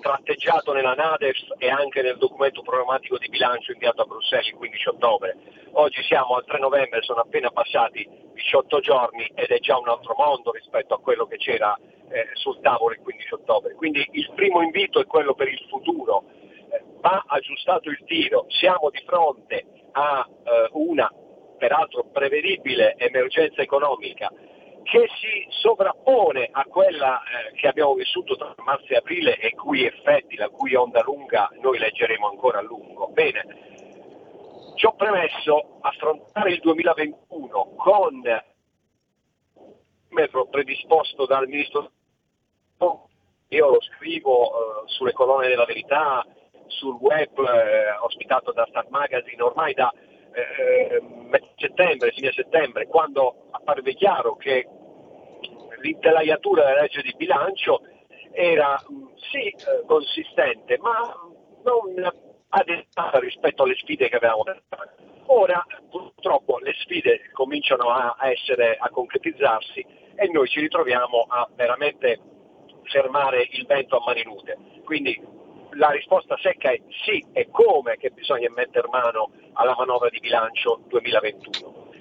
tratteggiato nella NADEF e anche nel documento programmatico di bilancio inviato a Bruxelles il quindici ottobre. Oggi siamo al tre novembre, sono appena passati diciotto giorni ed è già un altro mondo rispetto a quello che c'era eh, sul tavolo il quindici ottobre. Quindi il primo invito è quello per il futuro, eh, va aggiustato il tiro, siamo di fronte a eh, una peraltro prevedibile emergenza economica che si sovrappone a quella eh, che abbiamo vissuto tra marzo e aprile e cui effetti, la cui onda lunga noi leggeremo ancora a lungo. Bene, ciò premesso, affrontare il duemilaventuno con metro predisposto dal ministro, io lo scrivo eh, sulle colonne della Verità, sul web, eh, ospitato da Star Magazine ormai da Eh, settembre, fine settembre, quando apparve chiaro che l'intelaiatura della legge di bilancio era sì consistente, ma non adeguata rispetto alle sfide che avevamo. Ora purtroppo le sfide cominciano a essere, a concretizzarsi, e noi ci ritroviamo a veramente fermare il vento a mani nude. Quindi la risposta secca è sì, e come che bisogna mettere mano alla manovra di bilancio duemilaventuno.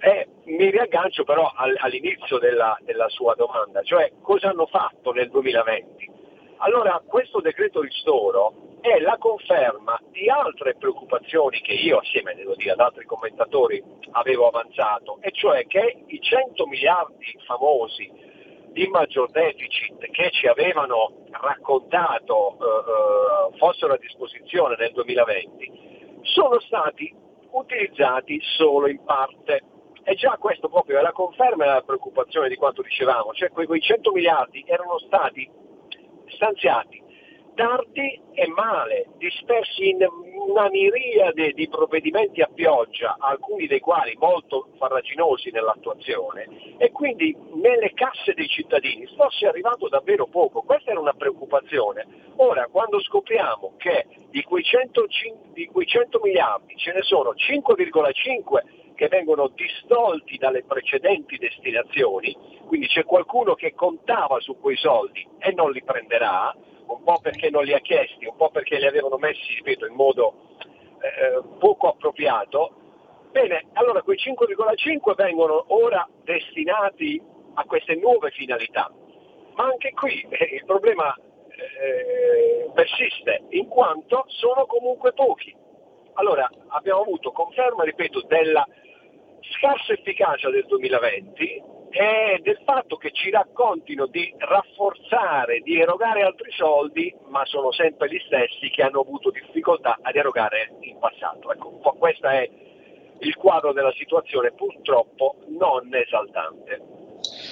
E mi riaggancio però all'inizio della, della sua domanda, cioè cosa hanno fatto nel duemilaventi? Allora, questo decreto ristoro è la conferma di altre preoccupazioni che io, assieme devo dire ad altri commentatori, avevo avanzato, e cioè che i cento miliardi famosi di maggior deficit che ci avevano raccontato eh, fossero a disposizione nel duemilaventi sono stati utilizzati solo in parte, e già questo proprio è la conferma e la preoccupazione di quanto dicevamo, cioè que- quei cento miliardi erano stati stanziati tardi e male, dispersi in una miriade di provvedimenti a pioggia, alcuni dei quali molto farraginosi nell'attuazione, e quindi nelle casse dei cittadini fosse arrivato davvero poco. Questa era una preoccupazione. Ora, quando scopriamo che di quei cento, di quei cento miliardi ce ne sono cinque virgola cinque che vengono distolti dalle precedenti destinazioni, quindi c'è qualcuno che contava su quei soldi e non li prenderà, un po' perché non li ha chiesti, un po' perché li avevano messi, ripeto, in modo eh, poco appropriato. Bene, allora quei cinque virgola cinque vengono ora destinati a queste nuove finalità, ma anche qui eh, il problema eh, persiste, in quanto sono comunque pochi. Allora, abbiamo avuto conferma, ripeto, della scarsa efficacia del duemilaventi e del fatto che ci raccontino di rafforzare, di erogare altri soldi, ma sono sempre gli stessi che hanno avuto difficoltà ad erogare in passato. Ecco, un po' questo è il quadro della situazione, purtroppo non esaltante.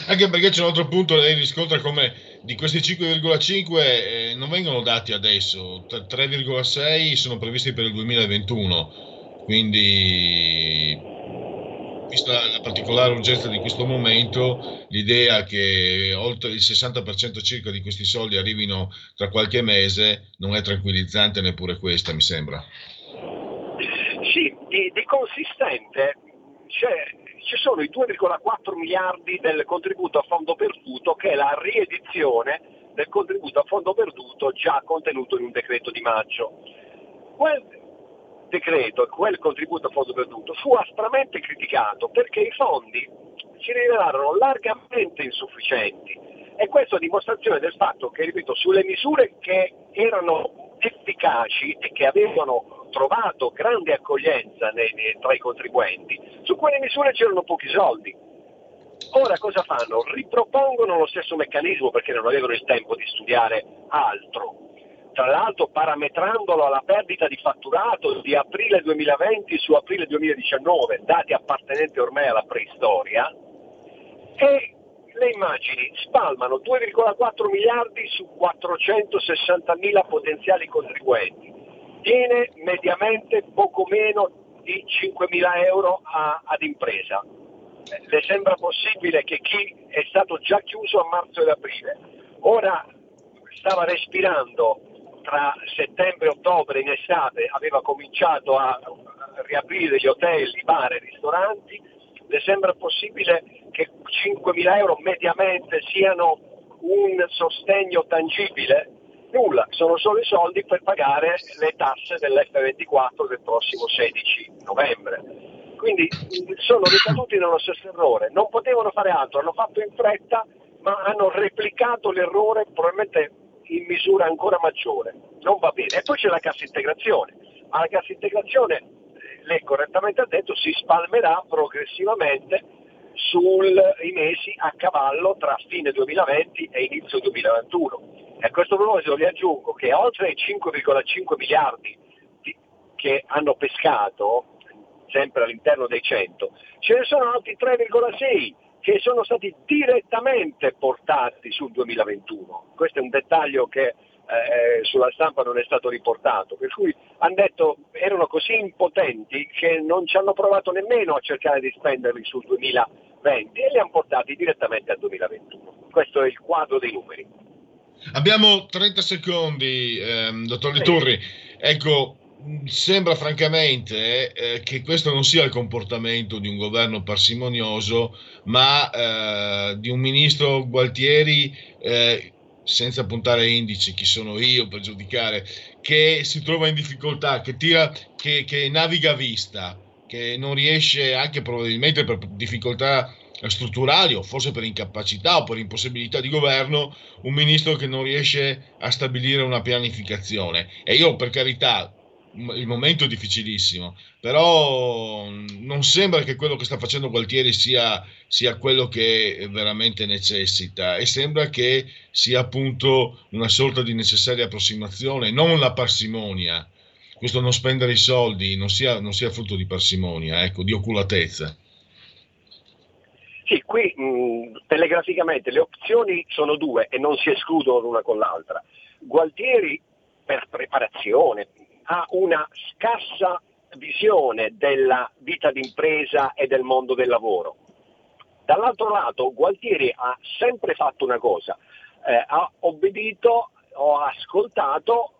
Anche perché c'è un altro punto, lei riscontra come di questi cinque virgola cinque eh, non vengono dati adesso, tre virgola sei sono previsti per il duemilaventuno, quindi vista la particolare urgenza di questo momento, l'idea che oltre il sessanta per cento circa di questi soldi arrivino tra qualche mese non è tranquillizzante neppure questa, mi sembra. Sì, di, di consistente c'è, ci sono i due virgola quattro miliardi del contributo a fondo perduto, che è la riedizione del contributo a fondo perduto già contenuto in un decreto di maggio. Quel decreto, quel contributo a fondo perduto, fu aspramente criticato perché i fondi si rivelarono largamente insufficienti E questo a dimostrazione del fatto che, ripeto, sulle misure che erano efficaci e che avevano trovato grande accoglienza nei, nei, tra i contribuenti, su quelle misure c'erano pochi soldi. Ora cosa fanno? Ripropongono lo stesso meccanismo perché non avevano il tempo di studiare altro, tra l'altro parametrandolo alla perdita di fatturato di aprile duemilaventi su aprile duemiladiciannove, dati appartenenti ormai alla preistoria, e le immagini spalmano due virgola quattro miliardi su quattrocentosessantamila potenziali contribuenti, viene mediamente poco meno di cinquemila euro a, ad impresa. Le sembra possibile che chi è stato già chiuso a marzo ed aprile, ora stava respirando tra settembre e ottobre in estate, aveva cominciato a riaprire gli hotel, i bar e i ristoranti, le sembra possibile che cinquemila euro mediamente siano un sostegno tangibile? Nulla, sono solo i soldi per pagare le tasse dell'F ventiquattro del prossimo sedici novembre. Quindi sono ricaduti nello stesso errore, non potevano fare altro, hanno fatto in fretta ma hanno replicato l'errore probabilmente in misura ancora maggiore, non va bene. E poi c'è la cassa integrazione, ma la cassa integrazione, lei correttamente ha detto, si spalmerà progressivamente sui mesi a cavallo tra fine duemilaventi e inizio duemilaventuno. E a questo proposito vi aggiungo che oltre ai cinque virgola cinque miliardi di, che hanno pescato, sempre all'interno dei cento, ce ne sono altri tre virgola sei che sono stati direttamente portati sul duemilaventuno. Questo è un dettaglio che eh, sulla stampa non è stato riportato, per cui hanno detto erano così impotenti che non ci hanno provato nemmeno a cercare di spenderli sul duemilaventi e li hanno portati direttamente al duemilaventuno. Questo è il quadro dei numeri. Abbiamo trenta secondi, ehm, dottor Liturri. Sì. Ecco, sembra francamente eh, che questo non sia il comportamento di un governo parsimonioso, ma eh, di un ministro Gualtieri, eh, senza puntare indici, chi sono io per giudicare, che si trova in difficoltà, che tira, che, che naviga a vista, che non riesce, anche probabilmente per difficoltà strutturali o forse per incapacità o per impossibilità di governo, un ministro che non riesce a stabilire una pianificazione. E io, per carità, il momento è difficilissimo, però non sembra che quello che sta facendo Gualtieri sia, sia quello che veramente necessita, e sembra che sia appunto una sorta di necessaria approssimazione, non la parsimonia. Questo non spendere i soldi non sia, non sia frutto di parsimonia, ecco, di oculatezza. Sì, qui mh, telegraficamente le opzioni sono due e non si escludono l'una con l'altra. Gualtieri, per preparazione, ha una scarsa visione della vita d'impresa e del mondo del lavoro. Dall'altro lato Gualtieri ha sempre fatto una cosa, eh, ha obbedito o ha ascoltato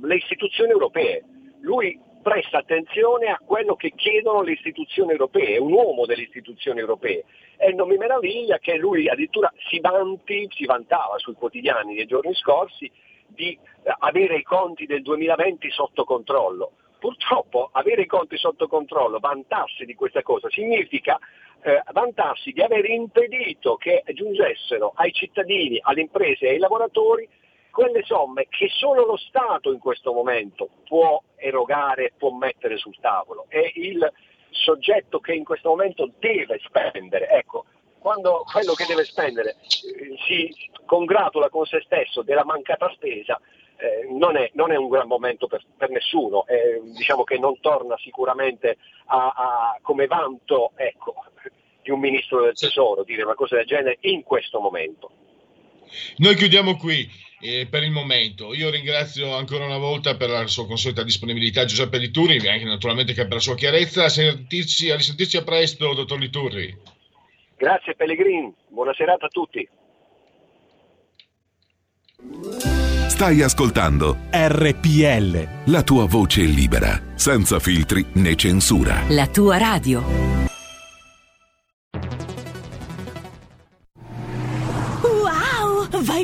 eh, le istituzioni europee. Lui presta attenzione a quello che chiedono le istituzioni europee, è un uomo delle istituzioni europee, e non mi meraviglia che lui addirittura si vanti, si vantava sui quotidiani nei giorni scorsi di avere i conti del duemilaventi sotto controllo. Purtroppo avere i conti sotto controllo, vantarsi di questa cosa, significa eh, vantarsi di aver impedito che giungessero ai cittadini, alle imprese e ai lavoratori quelle somme che solo lo Stato in questo momento può erogare, può mettere sul tavolo. È il soggetto che in questo momento deve spendere. Ecco, quando quello che deve spendere eh, si congratula con se stesso della mancata spesa, eh, non è, non è un gran momento per, per nessuno, eh, diciamo che non torna sicuramente a, a, come vanto, ecco, di un ministro del tesoro dire una cosa del genere in questo momento. Noi chiudiamo qui eh, per il momento. Io ringrazio ancora una volta per la sua consueta disponibilità Giuseppe Liturri, anche naturalmente che per la sua chiarezza. A sentirci, a risentirci a presto, dottor Liturri. Grazie Pellegrin, buona serata a tutti. Stai ascoltando R P L, la tua voce libera, senza filtri né censura. La tua radio. Wow, vai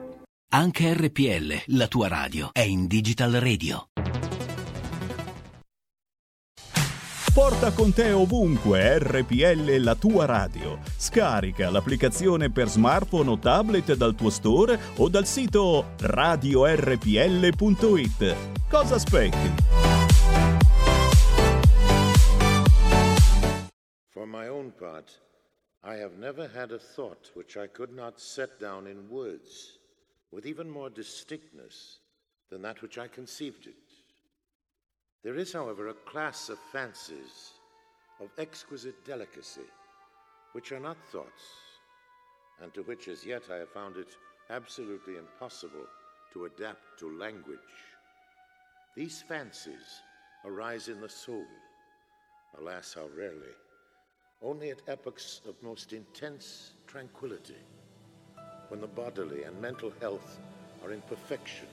Anche R P L, la tua radio, è in Digital Radio. Porta con te ovunque R P L, la tua radio. Scarica l'applicazione per smartphone o tablet dal tuo store o dal sito radio R P L punto it. Cosa aspetti? For my own part, I have never had a thought which I could not set down in words with even more distinctness than that which I conceived it. There is, however, a class of fancies, of exquisite delicacy, which are not thoughts, and to which as yet I have found it absolutely impossible to adapt to language. These fancies arise in the soul, alas, how rarely, only at epochs of most intense tranquility, when the bodily and mental health are in perfection,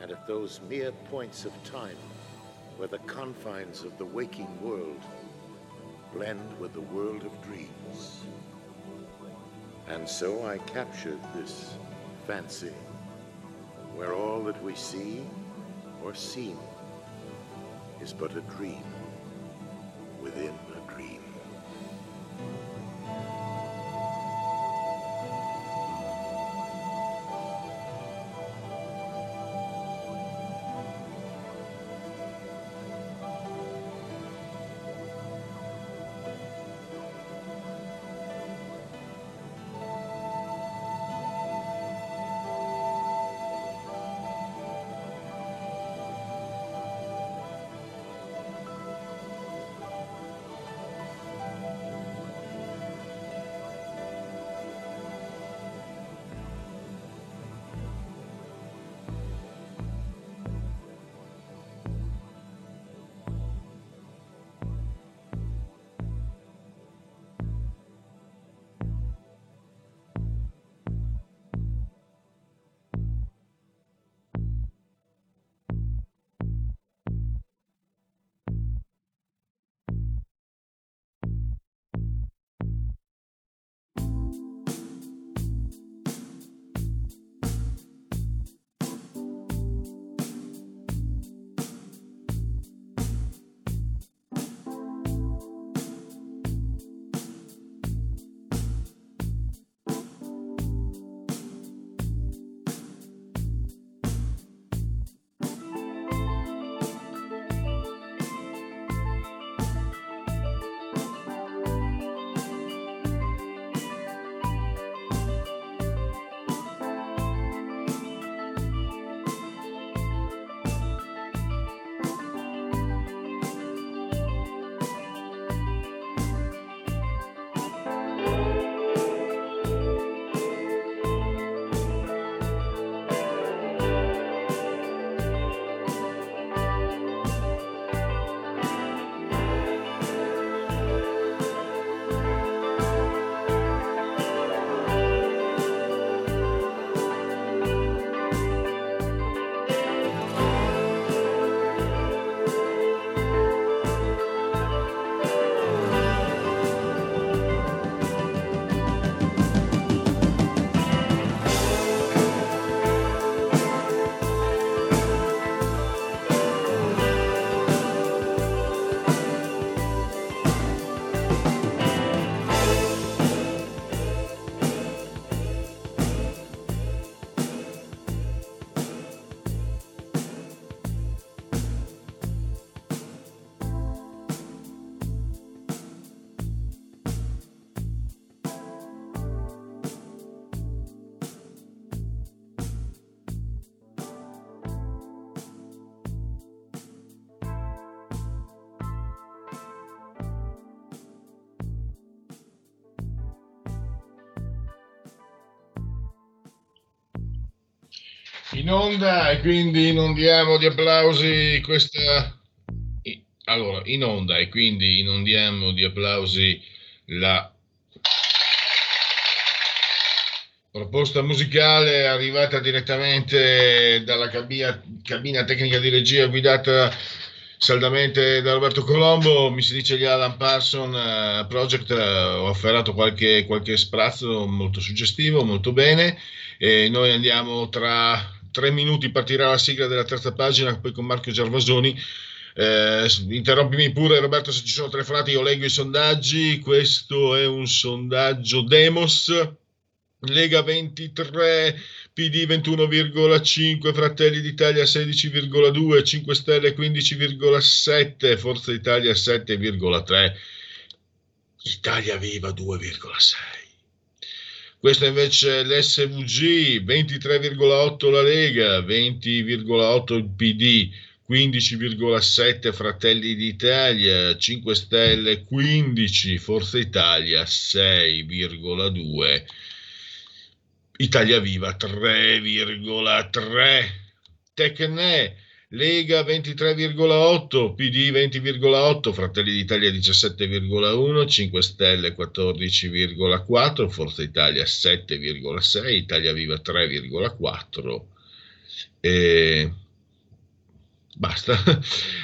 and at those mere points of time where the confines of the waking world blend with the world of dreams. And so I captured this fancy, where all that we see or seem is but a dream within a dream. in onda, e quindi inondiamo di applausi questa... Allora, in onda e quindi inondiamo di applausi la proposta musicale arrivata direttamente dalla cabina, cabina tecnica di regia guidata saldamente da Roberto Colombo. Mi si dice gli Alan Parsons Project, ho afferrato qualche, qualche sprazzo molto suggestivo, molto bene, e noi andiamo tra tre minuti, partirà la sigla della terza pagina, poi con Marco Gervasoni. Eh, interrompimi pure Roberto se ci sono telefonate, io leggo i sondaggi. Questo è un sondaggio Demos, Lega ventitré, P D ventuno virgola cinque, Fratelli d'Italia sedici virgola due, cinque Stelle quindici virgola sette, Forza Italia sette virgola tre, Italia Viva due virgola sei. Questo invece è l'S V G, ventitré virgola otto la Lega, venti virgola otto il P D, quindici virgola sette Fratelli d'Italia, cinque Stelle quindici, Forza Italia sei virgola due, Italia Viva tre virgola tre. Tecne, Lega ventitré virgola otto, P D venti virgola otto, Fratelli d'Italia diciassette virgola uno, cinque Stelle quattordici virgola quattro, Forza Italia sette virgola sei, Italia Viva tre virgola quattro. E... basta,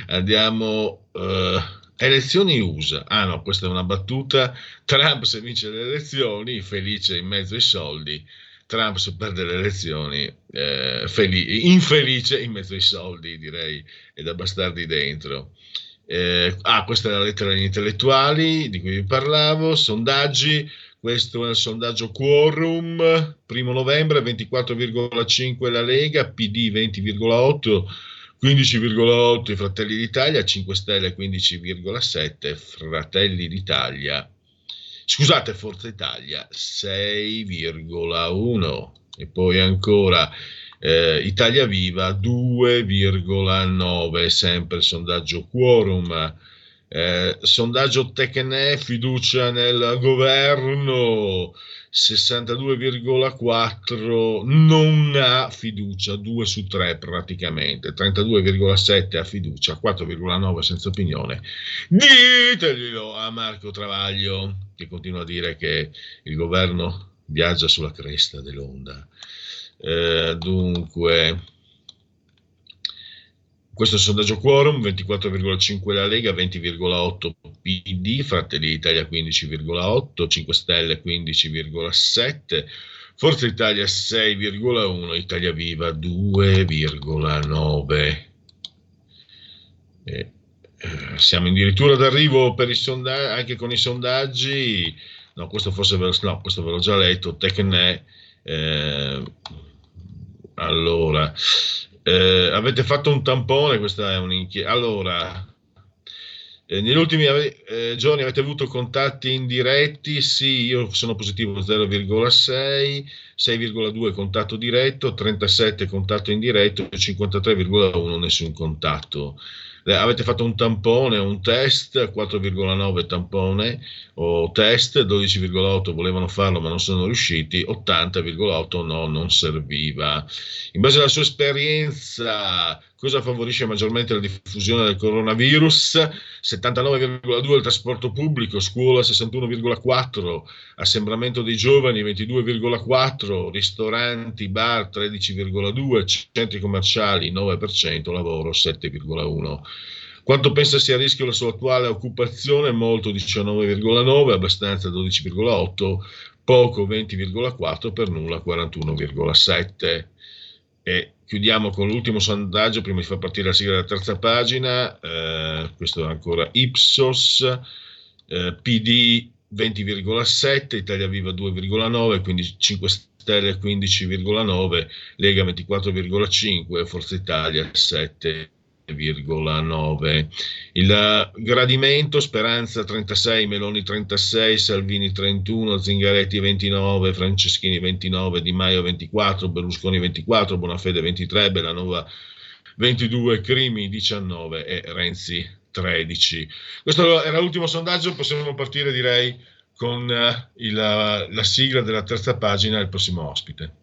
andiamo. Uh, elezioni U S A. Ah no, questa è una battuta. Trump se vince le elezioni, felice in mezzo ai soldi. Trump se perde le elezioni, eh, fel- infelice in mezzo ai soldi, direi, e da bastardi dentro. Eh, ah, questa è la lettera agli intellettuali di cui vi parlavo. Sondaggi. Questo è il sondaggio Quorum, primo novembre, ventiquattro virgola cinque la Lega, P D venti virgola otto. quindici virgola otto i Fratelli d'Italia, cinque Stelle quindici virgola sette, Fratelli d'Italia, scusate, Forza Italia sei virgola uno, e poi ancora eh, Italia Viva due virgola nove, sempre il sondaggio Quorum. Eh, sondaggio Tecne, fiducia nel governo, sessantadue virgola quattro non ha fiducia, due su tre praticamente, trentadue virgola sette ha fiducia, quattro virgola nove senza opinione. Diteglielo a Marco Travaglio, che continua a dire che il governo viaggia sulla cresta dell'onda. Eh, dunque... questo è il sondaggio Quorum, ventiquattro virgola cinque la Lega, venti virgola otto P D, Fratelli d'Italia quindici virgola otto, cinque Stelle quindici virgola sette, Forza Italia sei virgola uno, Italia Viva due virgola nove. Eh, eh, siamo addirittura d'arrivo per i sonda- anche con i sondaggi. No, questo forse ve lo, no, questo ve l'ho già letto. Tecne. Eh, allora... Eh, avete fatto un tampone, questa è un'inchiesta. Allora, eh, negli ultimi ave- eh, giorni avete avuto contatti indiretti? Sì, io sono positivo zero virgola sei, sei virgola due contatto diretto, trentasette contatto indiretto, cinquantatré virgola uno nessun contatto. Eh, avete fatto un tampone, un test, quattro virgola nove tampone o test, dodici virgola otto volevano farlo ma non sono riusciti, ottanta virgola otto no, non serviva. In base alla sua esperienza, cosa favorisce maggiormente la diffusione del coronavirus? settantanove virgola due il trasporto pubblico, scuola sessantuno virgola quattro, assembramento dei giovani ventidue virgola quattro, ristoranti, bar tredici virgola due, centri commerciali nove per cento, lavoro sette virgola uno. Quanto pensa sia a rischio la sua attuale occupazione? Molto diciannove virgola nove, abbastanza dodici virgola otto, poco venti virgola quattro, per nulla quarantuno virgola sette. E chiudiamo con l'ultimo sondaggio, prima di far partire la sigla della terza pagina, eh, questo è ancora Ipsos, eh, P D venti virgola sette, Italia Viva due virgola nove, quindi cinque Stelle quindici virgola nove, Lega ventiquattro virgola cinque, Forza Italia sette virgola nove. Il gradimento, Speranza trentasei, Meloni trentasei, Salvini trentuno, Zingaretti ventinove, Franceschini ventinove, Di Maio ventiquattro, Berlusconi ventiquattro, Bonafede ventitré, Bellanova ventidue, Crimi diciannove e Renzi tredici. Questo era l'ultimo sondaggio, possiamo partire direi con il, la sigla della terza pagina e il prossimo ospite.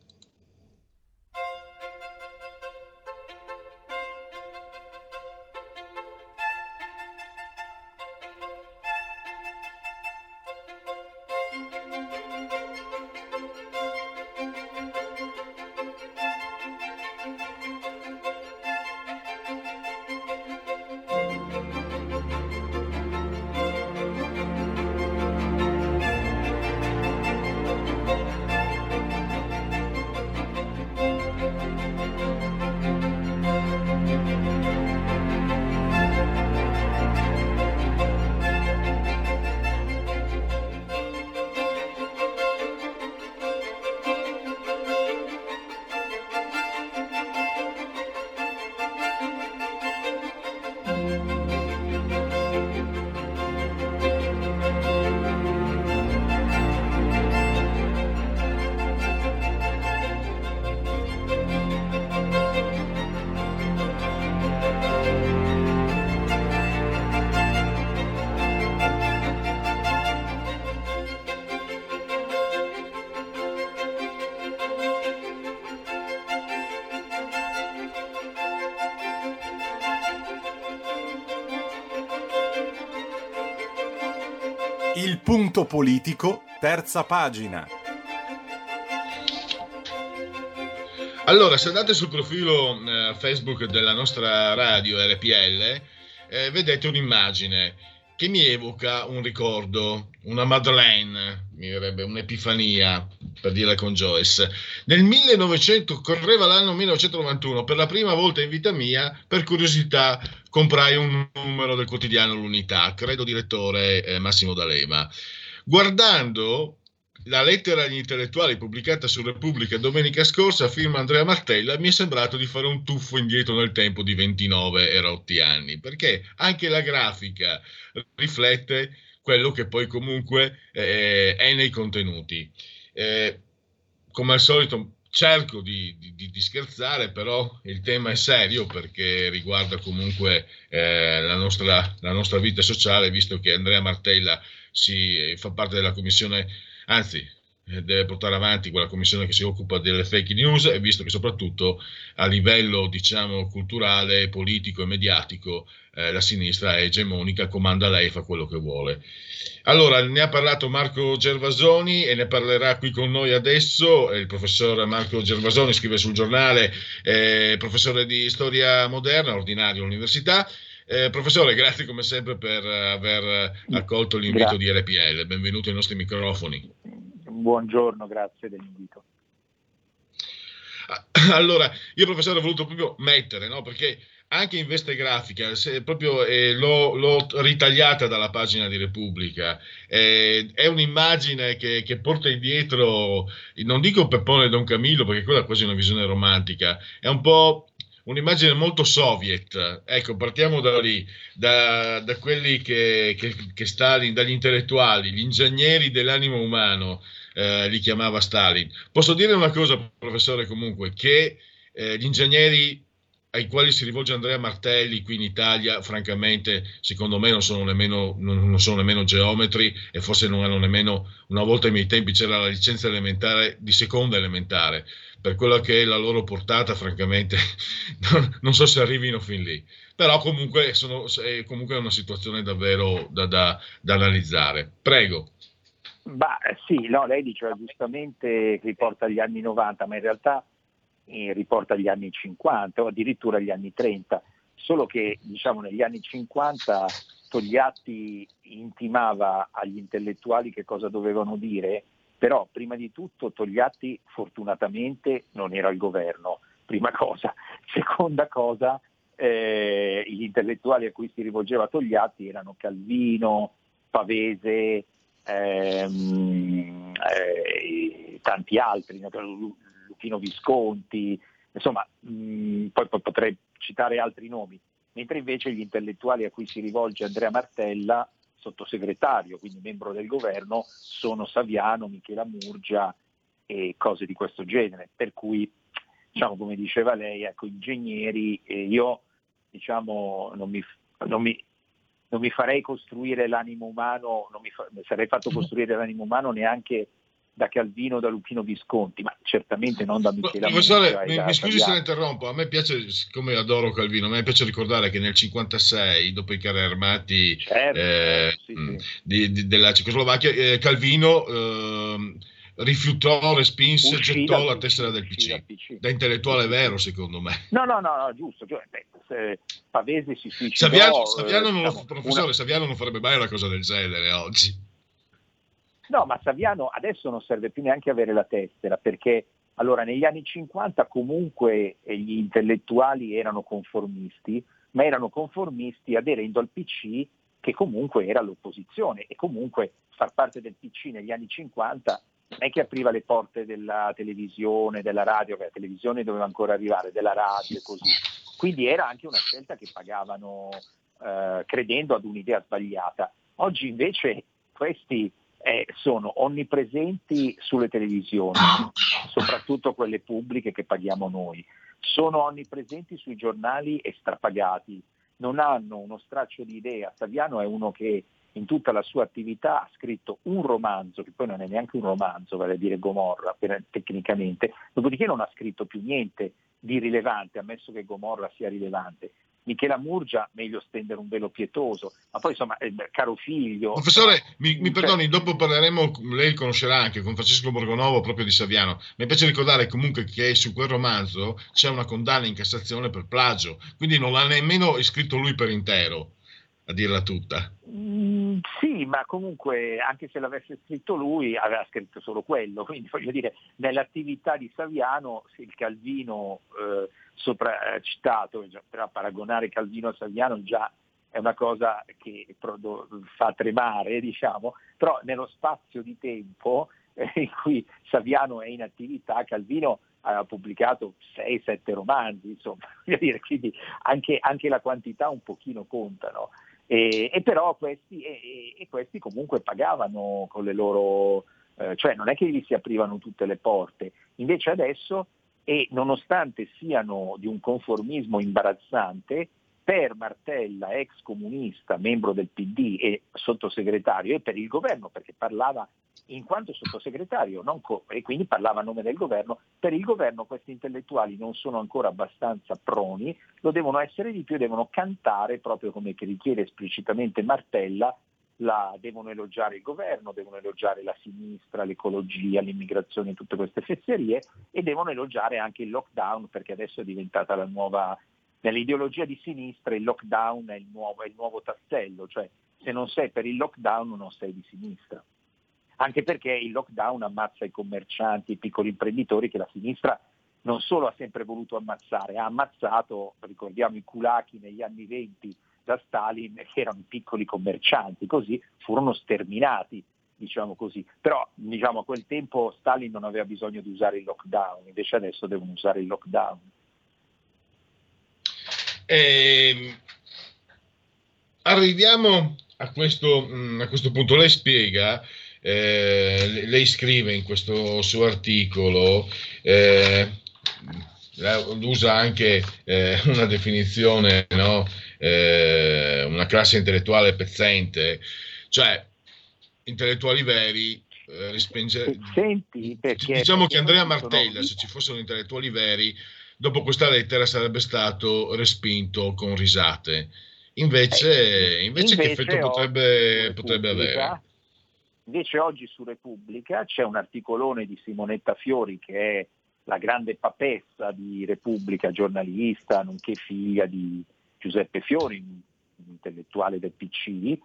Il punto politico, terza pagina. Allora, se andate sul profilo eh, Facebook della nostra radio R P L, eh, vedete un'immagine che mi evoca un ricordo, una Madeleine, mi direbbe un'epifania, per dirla con Joyce. Nel millenovecento, correva l'anno millenovecentonovantuno, per la prima volta in vita mia, per curiosità, comprai un numero del quotidiano L'Unità, credo direttore eh, Massimo D'Alema. Guardando la lettera agli intellettuali pubblicata su Repubblica domenica scorsa, firma Andrea Martella, mi è sembrato di fare un tuffo indietro nel tempo di ventinove erotti anni, perché anche la grafica riflette quello che poi comunque eh, è nei contenuti. Eh, come al solito cerco di, di, di scherzare, però il tema è serio perché riguarda comunque eh, la, nostra, la nostra vita sociale, visto che Andrea Martella si, fa parte della commissione, anzi deve portare avanti quella commissione che si occupa delle fake news, e visto che soprattutto a livello diciamo culturale, politico e mediatico eh, la sinistra è egemonica, comanda lei, fa quello che vuole. Allora, ne ha parlato Marco Gervasoni e ne parlerà qui con noi adesso il professor Marco Gervasoni, scrive sul Giornale, eh, professore di storia moderna ordinario all'università. Eh, professore, grazie come sempre per aver accolto l'invito grazie. Di R P L, benvenuto ai nostri microfoni. Buongiorno, grazie dell'invito. Allora, io professore ho voluto proprio mettere, no? Perché anche in veste grafica, se proprio eh, l'ho, l'ho ritagliata dalla pagina di Repubblica, eh, è un'immagine che, che porta indietro, non dico Peppone e Don Camillo, perché quella è quasi una visione romantica, è un po' un'immagine molto soviet, ecco, partiamo da lì, da, da quelli che, che, che Stalin, dagli intellettuali, gli ingegneri dell'animo umano, eh, li chiamava Stalin. Posso dire una cosa, professore, comunque, che eh, gli ingegneri ai quali si rivolge Andrea Martelli qui in Italia, francamente, secondo me non sono nemmeno, non, non sono nemmeno geometri, e forse non hanno nemmeno, una volta ai miei tempi c'era la licenza elementare, di seconda elementare, per quella che è la loro portata, francamente, non, non so se arrivino fin lì. Però comunque, sono, è, comunque è una situazione davvero da, da, da analizzare. Prego. Bah, sì, no, lei diceva giustamente che riporta agli anni novanta, ma in realtà eh, riporta agli anni cinquanta o addirittura agli anni trenta. Solo che, diciamo, negli anni cinquanta Togliatti intimava agli intellettuali che cosa dovevano dire. Però prima di tutto Togliatti fortunatamente non era al governo, prima cosa. Seconda cosa, eh, gli intellettuali a cui si rivolgeva Togliatti erano Calvino, Pavese, ehm, eh, tanti altri, Luchino Visconti, insomma mh, poi, poi potrei citare altri nomi. Mentre invece gli intellettuali a cui si rivolge Andrea Martella, sottosegretario, quindi membro del governo, sono Saviano, Michela Murgia e cose di questo genere. Per cui, diciamo, come diceva lei, ecco, ingegneri, eh, io diciamo non mi, non, mi, non mi farei costruire l'animo umano, non mi, fa, mi sarei fatto costruire l'animo umano neanche da Calvino, da Luchino Visconti, ma certamente non da Michela Murgia. Mi, mi scusi se la interrompo, a me piace, siccome adoro Calvino, a me piace ricordare che nel cinquantasei, dopo i carri armati certo, eh, sì, sì. Di, di, della Cecoslovacchia, eh, Calvino eh, rifiutò, respinse, uscì gettò la tessera del P C. Da intellettuale vero, secondo me. No, no, no, no giusto. Cioè, beh, Pavese si suicidò. Saviano, Saviano eh, non, diciamo, professore, una... Saviano non farebbe mai una cosa del genere oggi. No, ma Saviano adesso non serve più neanche avere la tessera, perché allora negli anni cinquanta comunque gli intellettuali erano conformisti, ma erano conformisti aderendo al P C, che comunque era l'opposizione, e comunque far parte del P C negli anni cinquanta non è che apriva le porte della televisione, della radio, che la televisione doveva ancora arrivare, della radio e così. Quindi era anche una scelta che pagavano eh, credendo ad un'idea sbagliata. Oggi invece questi Eh, sono onnipresenti sulle televisioni, soprattutto quelle pubbliche che paghiamo noi, sono onnipresenti sui giornali e strapagati, non hanno uno straccio di idea. Saviano è uno che in tutta la sua attività ha scritto un romanzo, che poi non è neanche un romanzo, vale a dire Gomorra tecnicamente, dopodiché non ha scritto più niente di rilevante, ammesso che Gomorra sia rilevante. Michela Murgia, meglio stendere un velo pietoso, ma poi insomma, eh, caro figlio... Professore, mi, mi perdoni, dopo parleremo, lei conoscerà anche, con Francesco Borgonovo proprio di Saviano. Mi piace ricordare comunque che su quel romanzo c'è una condanna in Cassazione per plagio, quindi non l'ha nemmeno scritto lui per intero, a dirla tutta. Mm, sì, ma comunque anche se l'avesse scritto lui, aveva scritto solo quello, quindi voglio dire, nell'attività di Saviano, se il Calvino... Eh, sopra eh, citato, però paragonare Calvino a Saviano già è una cosa che prodo, fa tremare, diciamo, però nello spazio di tempo eh, in cui Saviano è in attività, Calvino ha pubblicato sei sette romanzi, insomma, voglio dire, quindi anche, anche la quantità un pochino contano, e, e però questi, e, e questi comunque pagavano con le loro, eh, cioè non è che gli si aprivano tutte le porte, invece adesso, e nonostante siano di un conformismo imbarazzante, per Martella, ex comunista, membro del P D e sottosegretario, e per il governo, perché parlava in quanto sottosegretario, non co- e quindi parlava a nome del governo, per il governo questi intellettuali non sono ancora abbastanza proni, lo devono essere di più, devono cantare, proprio come che richiede esplicitamente Martella, la, devono elogiare il governo, devono elogiare la sinistra, l'ecologia, l'immigrazione, tutte queste fesserie, e devono elogiare anche il lockdown, perché adesso è diventata la nuova, nell'ideologia di sinistra il lockdown è il nuovo, è il nuovo tassello, cioè se non sei per il lockdown non sei di sinistra, anche perché il lockdown ammazza i commercianti, i piccoli imprenditori, che la sinistra non solo ha sempre voluto ammazzare, ha ammazzato, ricordiamo i kulaki negli anni venti da Stalin, che erano piccoli commercianti, così furono sterminati, diciamo così. Però diciamo a quel tempo Stalin non aveva bisogno di usare il lockdown, invece adesso devono usare il lockdown. Eh, arriviamo a questo, a questo punto. Lei spiega, eh, lei scrive in questo suo articolo, eh, usa anche eh, una definizione, no? Eh, una classe intellettuale pezzente, cioè intellettuali veri, eh, respinge... Senti, perché, diciamo perché che Andrea Martella, sono... se ci fossero intellettuali veri, dopo questa lettera sarebbe stato respinto con risate, invece, eh, invece, invece che effetto potrebbe, potrebbe avere? Invece oggi su Repubblica c'è un articolone di Simonetta Fiori, che è la grande papessa di Repubblica, giornalista, nonché figlia di Giuseppe Fiori, un intellettuale del P C,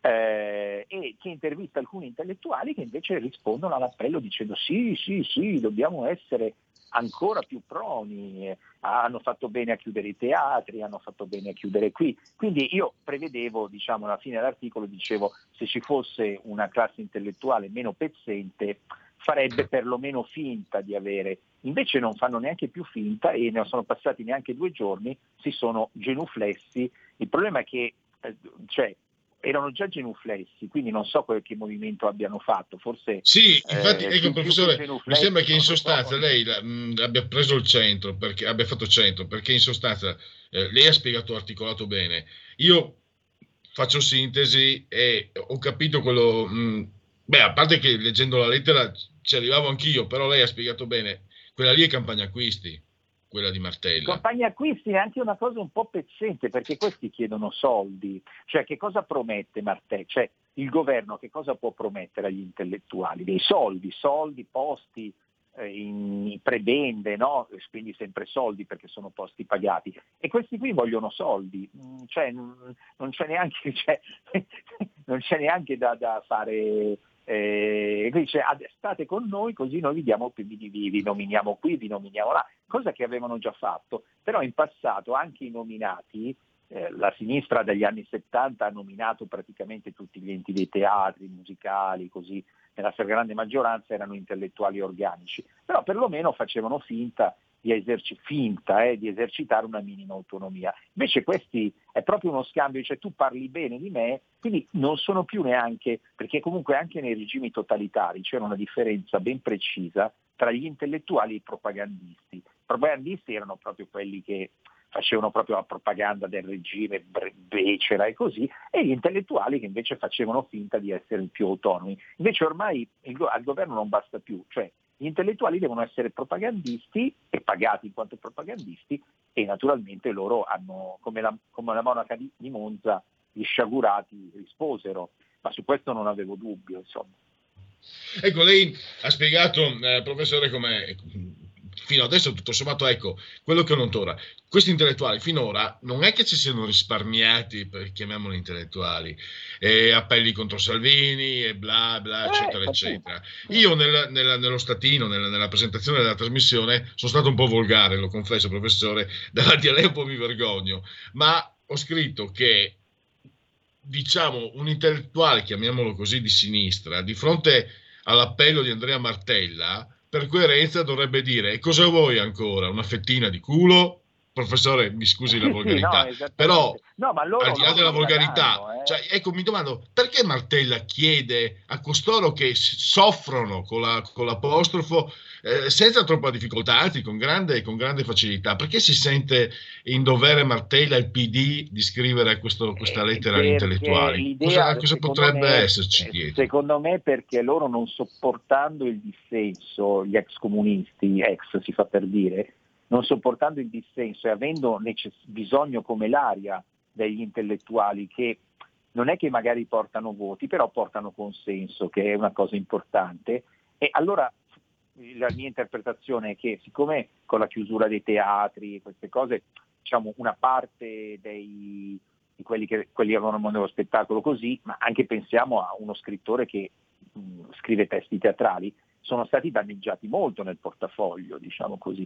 eh, e che intervista alcuni intellettuali che invece rispondono all'appello dicendo sì, sì, sì, dobbiamo essere ancora più proni, hanno fatto bene a chiudere i teatri, hanno fatto bene a chiudere qui. Quindi io prevedevo, diciamo, alla fine dell'articolo dicevo, se ci fosse una classe intellettuale meno pezzente, farebbe perlomeno finta di avere, invece non fanno neanche più finta, e ne sono passati neanche due giorni, si sono genuflessi. Il problema è che eh, cioè erano già genuflessi, quindi non so quel che movimento abbiano fatto, forse sì, infatti, eh, ecco professore, mi sembra che in sostanza lei la, mh, abbia preso il centro, perché abbia fatto centro, perché in sostanza eh, lei ha spiegato, articolato bene, io faccio sintesi e ho capito quello, mh, beh, a parte che leggendo la lettera ci arrivavo anch'io, però lei ha spiegato bene. Quella lì è campagna acquisti, quella di Martella. Campagna acquisti è anche una cosa un po' pezzente, perché questi chiedono soldi. Cioè, che cosa promette Martella? Cioè, il governo che cosa può promettere agli intellettuali? Dei soldi, soldi, posti eh, in prebende, no? Quindi sempre soldi, perché sono posti pagati. E questi qui vogliono soldi. Cioè, non c'è neanche, cioè, non c'è neanche da, da fare... Eh, dice state con noi così noi vi, diamo, vi, vi, vi nominiamo qui, vi nominiamo là, cosa che avevano già fatto, però in passato anche i nominati, eh, la sinistra dagli anni settanta ha nominato praticamente tutti gli enti dei teatri, musicali, così, nella stragrande maggioranza erano intellettuali organici, però perlomeno facevano finta di, eserci- finta, eh, di esercitare una minima autonomia. Invece questi è proprio uno scambio, cioè tu parli bene di me, quindi non sono più neanche, perché comunque anche nei regimi totalitari c'era una differenza ben precisa tra gli intellettuali e i propagandisti. I propagandisti erano proprio quelli che facevano proprio la propaganda del regime, becera e così, e gli intellettuali che invece facevano finta di essere più autonomi. Invece ormai il go- al governo non basta più, cioè Gli intellettuali devono essere propagandisti e pagati in quanto propagandisti, e naturalmente loro hanno, come la, come la monaca di, di Monza, gli sciagurati risposero, ma su questo non avevo dubbio, insomma. Ecco, lei ha spiegato, eh, professore, come fino adesso tutto sommato, ecco, quello che non torna. Questi intellettuali finora non è che ci siano risparmiati, per, chiamiamoli intellettuali, e appelli contro Salvini e bla bla, eccetera, eh, eccetera. Io nel, nel, nello statino, nella, nella presentazione della trasmissione, sono stato un po' volgare, lo confesso, professore, davanti a lei un po' mi vergogno, ma ho scritto che, diciamo, un intellettuale, chiamiamolo così, di sinistra, di fronte all'appello di Andrea Martella, per coerenza dovrebbe dire: cosa vuoi ancora? Una fettina di culo? Professore, mi scusi la volgarità, sì, sì, no, però no, ma loro, al di là della volgarità, danno, eh. cioè, ecco, mi domando perché Martella chiede a costoro che soffrono con, la, con l'apostrofo eh, senza troppa difficoltà, anzi con grande, con grande facilità, perché si sente in dovere Martella, il P D, di scrivere questo, questa lettera agli eh, intellettuali? Cosa, cosa potrebbe me, esserci dietro? Secondo me perché loro, non sopportando il dissenso, gli ex comunisti, ex si fa per dire, non sopportando il dissenso e avendo necess- bisogno come l'aria degli intellettuali, che non è che magari portano voti, però portano consenso, che è una cosa importante. E allora la mia interpretazione è che, siccome con la chiusura dei teatri e queste cose, diciamo, una parte dei, di quelli che quelli avevano il mondo dello spettacolo così, ma anche pensiamo a uno scrittore che mh, scrive testi teatrali, sono stati danneggiati molto nel portafoglio, diciamo così.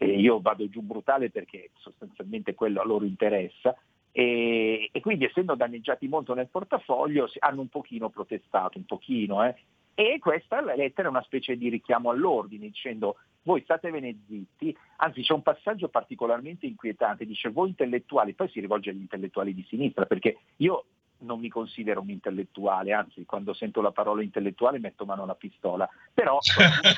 Eh, io vado giù brutale perché sostanzialmente quello a loro interessa, e, e quindi, essendo danneggiati molto nel portafoglio, hanno un pochino protestato, un pochino, eh. E questa lettera è una specie di richiamo all'ordine, dicendo: voi statevene zitti. Anzi, c'è un passaggio particolarmente inquietante, dice: voi intellettuali, poi si rivolge agli intellettuali di sinistra, perché io non mi considero un intellettuale, anzi, quando sento la parola intellettuale metto mano alla pistola, però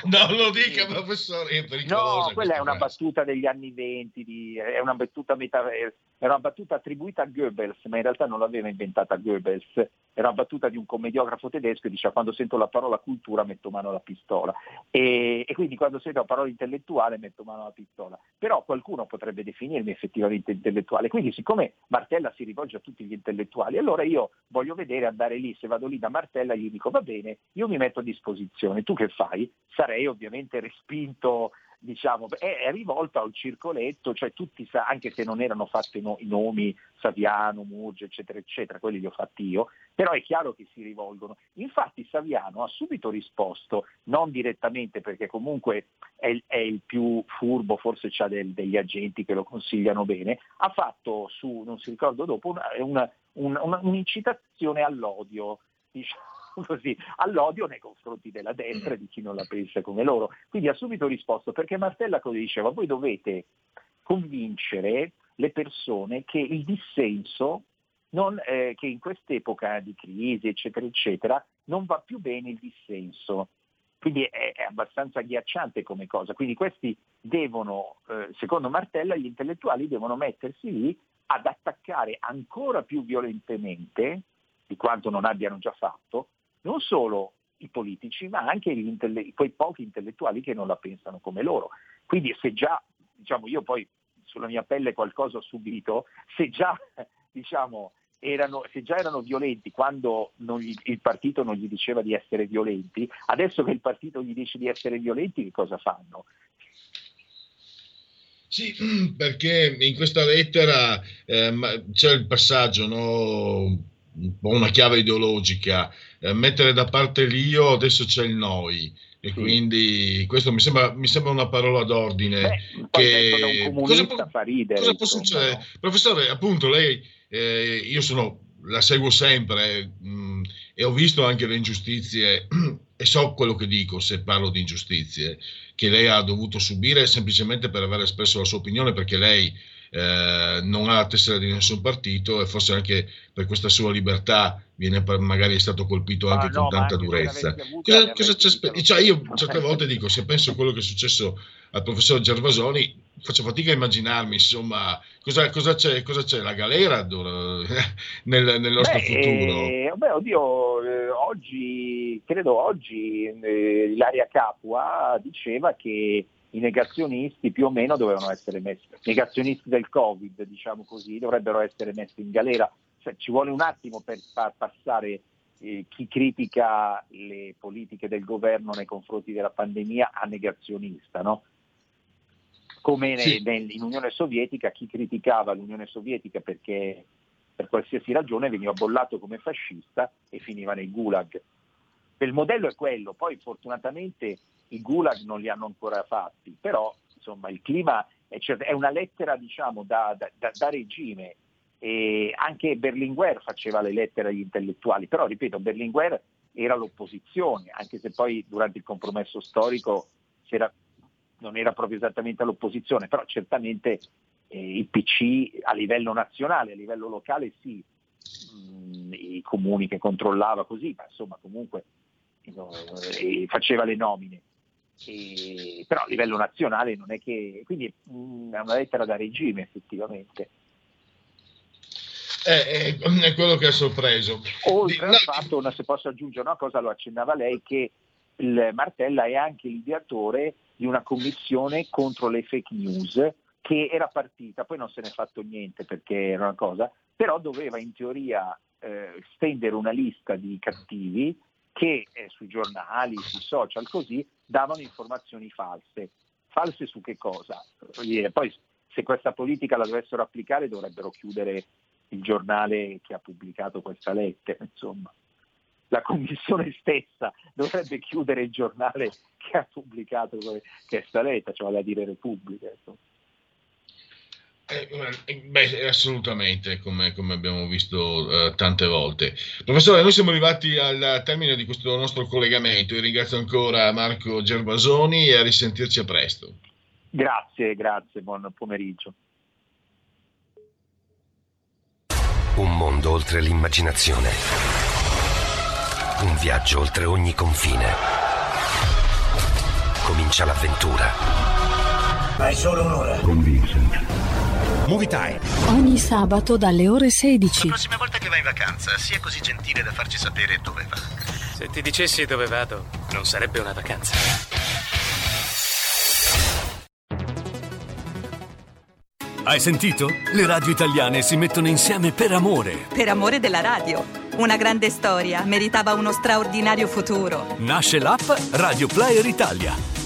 non lo dica, professore, no, quella è una battuta degli anni venti, di, è una battuta meta, è una battuta attribuita a Goebbels, ma in realtà non l'aveva inventata Goebbels, era una battuta di un commediografo tedesco che diceva: quando sento la parola cultura metto mano alla pistola, e, e quindi quando sento la parola intellettuale metto mano alla pistola, però qualcuno potrebbe definirmi effettivamente intellettuale. Quindi, siccome Martella si rivolge a tutti gli intellettuali, allora io voglio vedere, andare lì, se vado lì da Martella gli dico: va bene, io mi metto a disposizione, tu che fai? Sarei ovviamente respinto, diciamo, è, è rivolta al circoletto, cioè tutti, sa, anche se non erano fatti no, i nomi Saviano, Murgia, eccetera, eccetera, quelli li ho fatti io, però è chiaro che si rivolgono. Infatti Saviano ha subito risposto, non direttamente, perché comunque è, è il più furbo, forse c'ha del, degli agenti che lo consigliano bene, ha fatto su, non si ricordo dopo, una, una Un, un, un'incitazione all'odio, diciamo così, all'odio nei confronti della destra e di chi non la pensa come loro. Quindi ha subito risposto, perché Martella cosa diceva: voi dovete convincere le persone che il dissenso, non, eh, che in quest'epoca di crisi, eccetera, eccetera, non va più bene il dissenso. Quindi è, è abbastanza agghiacciante come cosa. Quindi questi devono, eh, secondo Martella, gli intellettuali devono mettersi lì ad attaccare ancora più violentemente, di quanto non abbiano già fatto, non solo i politici, ma anche gli intelle- quei pochi intellettuali che non la pensano come loro. Quindi se già, diciamo, io poi sulla mia pelle qualcosa ho subito, se già, diciamo, erano, se già erano violenti quando non gli, il partito non gli diceva di essere violenti, adesso che il partito gli dice di essere violenti, che cosa fanno? Sì, perché in questa lettera eh, c'è il passaggio, no? Un po' una chiave ideologica, eh, mettere da parte l'io, adesso c'è il noi, e sì. Quindi questo mi sembra, mi sembra una parola d'ordine. Beh, che un cosa, può, fa ridere, cosa può succedere? No? Professore, appunto, lei, eh, io sono, la seguo sempre mh, e ho visto anche le ingiustizie e so quello che dico se parlo di ingiustizie che lei ha dovuto subire semplicemente per aver espresso la sua opinione, perché lei eh, non ha la tessera di nessun partito e forse anche per questa sua libertà viene magari è stato colpito anche ah, no, con tanta durezza. Cosa, cosa c'è spe- cioè io certe volte dico, se penso a quello che è successo al professor Gervasoni, faccio fatica a immaginarmi, insomma, cosa, cosa, c'è, cosa c'è la galera nel, nel nostro beh, futuro? Eh, beh, oddio, eh, oggi, credo oggi, eh, Ilaria Capua diceva che i negazionisti più o meno dovevano essere messi, negazionisti del Covid, diciamo così, dovrebbero essere messi in galera. Cioè, ci vuole un attimo per far passare eh, chi critica le politiche del governo nei confronti della pandemia a negazionista, no? Come sì. nel, in Unione Sovietica chi criticava l'Unione Sovietica perché per qualsiasi ragione veniva bollato come fascista e finiva nei gulag. Il modello è quello, poi fortunatamente i gulag non li hanno ancora fatti, però insomma il clima è, cert- è una lettera, diciamo, da, da, da regime, e anche Berlinguer faceva le lettere agli intellettuali, però ripeto, Berlinguer era l'opposizione, anche se poi durante il compromesso storico c'era, non era proprio esattamente all'opposizione, però certamente eh, il P C a livello nazionale, a livello locale sì, mh, i comuni che controllava così, ma insomma comunque e faceva le nomine, e, però a livello nazionale non è che, quindi è una lettera da regime effettivamente. È, è, è quello che ha sorpreso. Oltre al fatto, una, se posso aggiungere una cosa, lo accennava lei, che il Martella è anche l'ideatore di una commissione contro le fake news che era partita, poi non se ne è fatto niente perché era una cosa, però doveva in teoria eh, stendere una lista di cattivi che eh, sui giornali, sui social, così, davano informazioni false. False su che cosa? Poi se questa politica la dovessero applicare dovrebbero chiudere il giornale che ha pubblicato questa lettera, insomma. La commissione stessa dovrebbe chiudere il giornale che ha pubblicato questa lettera, cioè vale a dire Repubblica, insomma. Beh, assolutamente, come, come abbiamo visto eh, tante volte. Professore, noi siamo arrivati al termine di questo nostro collegamento. Io ringrazio ancora Marco Gervasoni e a risentirci a presto. Grazie, grazie, buon pomeriggio. Un mondo oltre l'immaginazione. Un viaggio oltre ogni confine. Comincia l'avventura. Ma è solo un'ora. Con Vincent. Movie Time. Ogni sabato dalle ore sedici. La prossima volta che vai in vacanza, sia così gentile da farci sapere dove va. Se ti dicessi dove vado, non sarebbe una vacanza. Hai sentito? Le radio italiane si mettono insieme per amore. Per amore della radio. Una grande storia meritava uno straordinario futuro. Nasce l'app Radio Player Italia.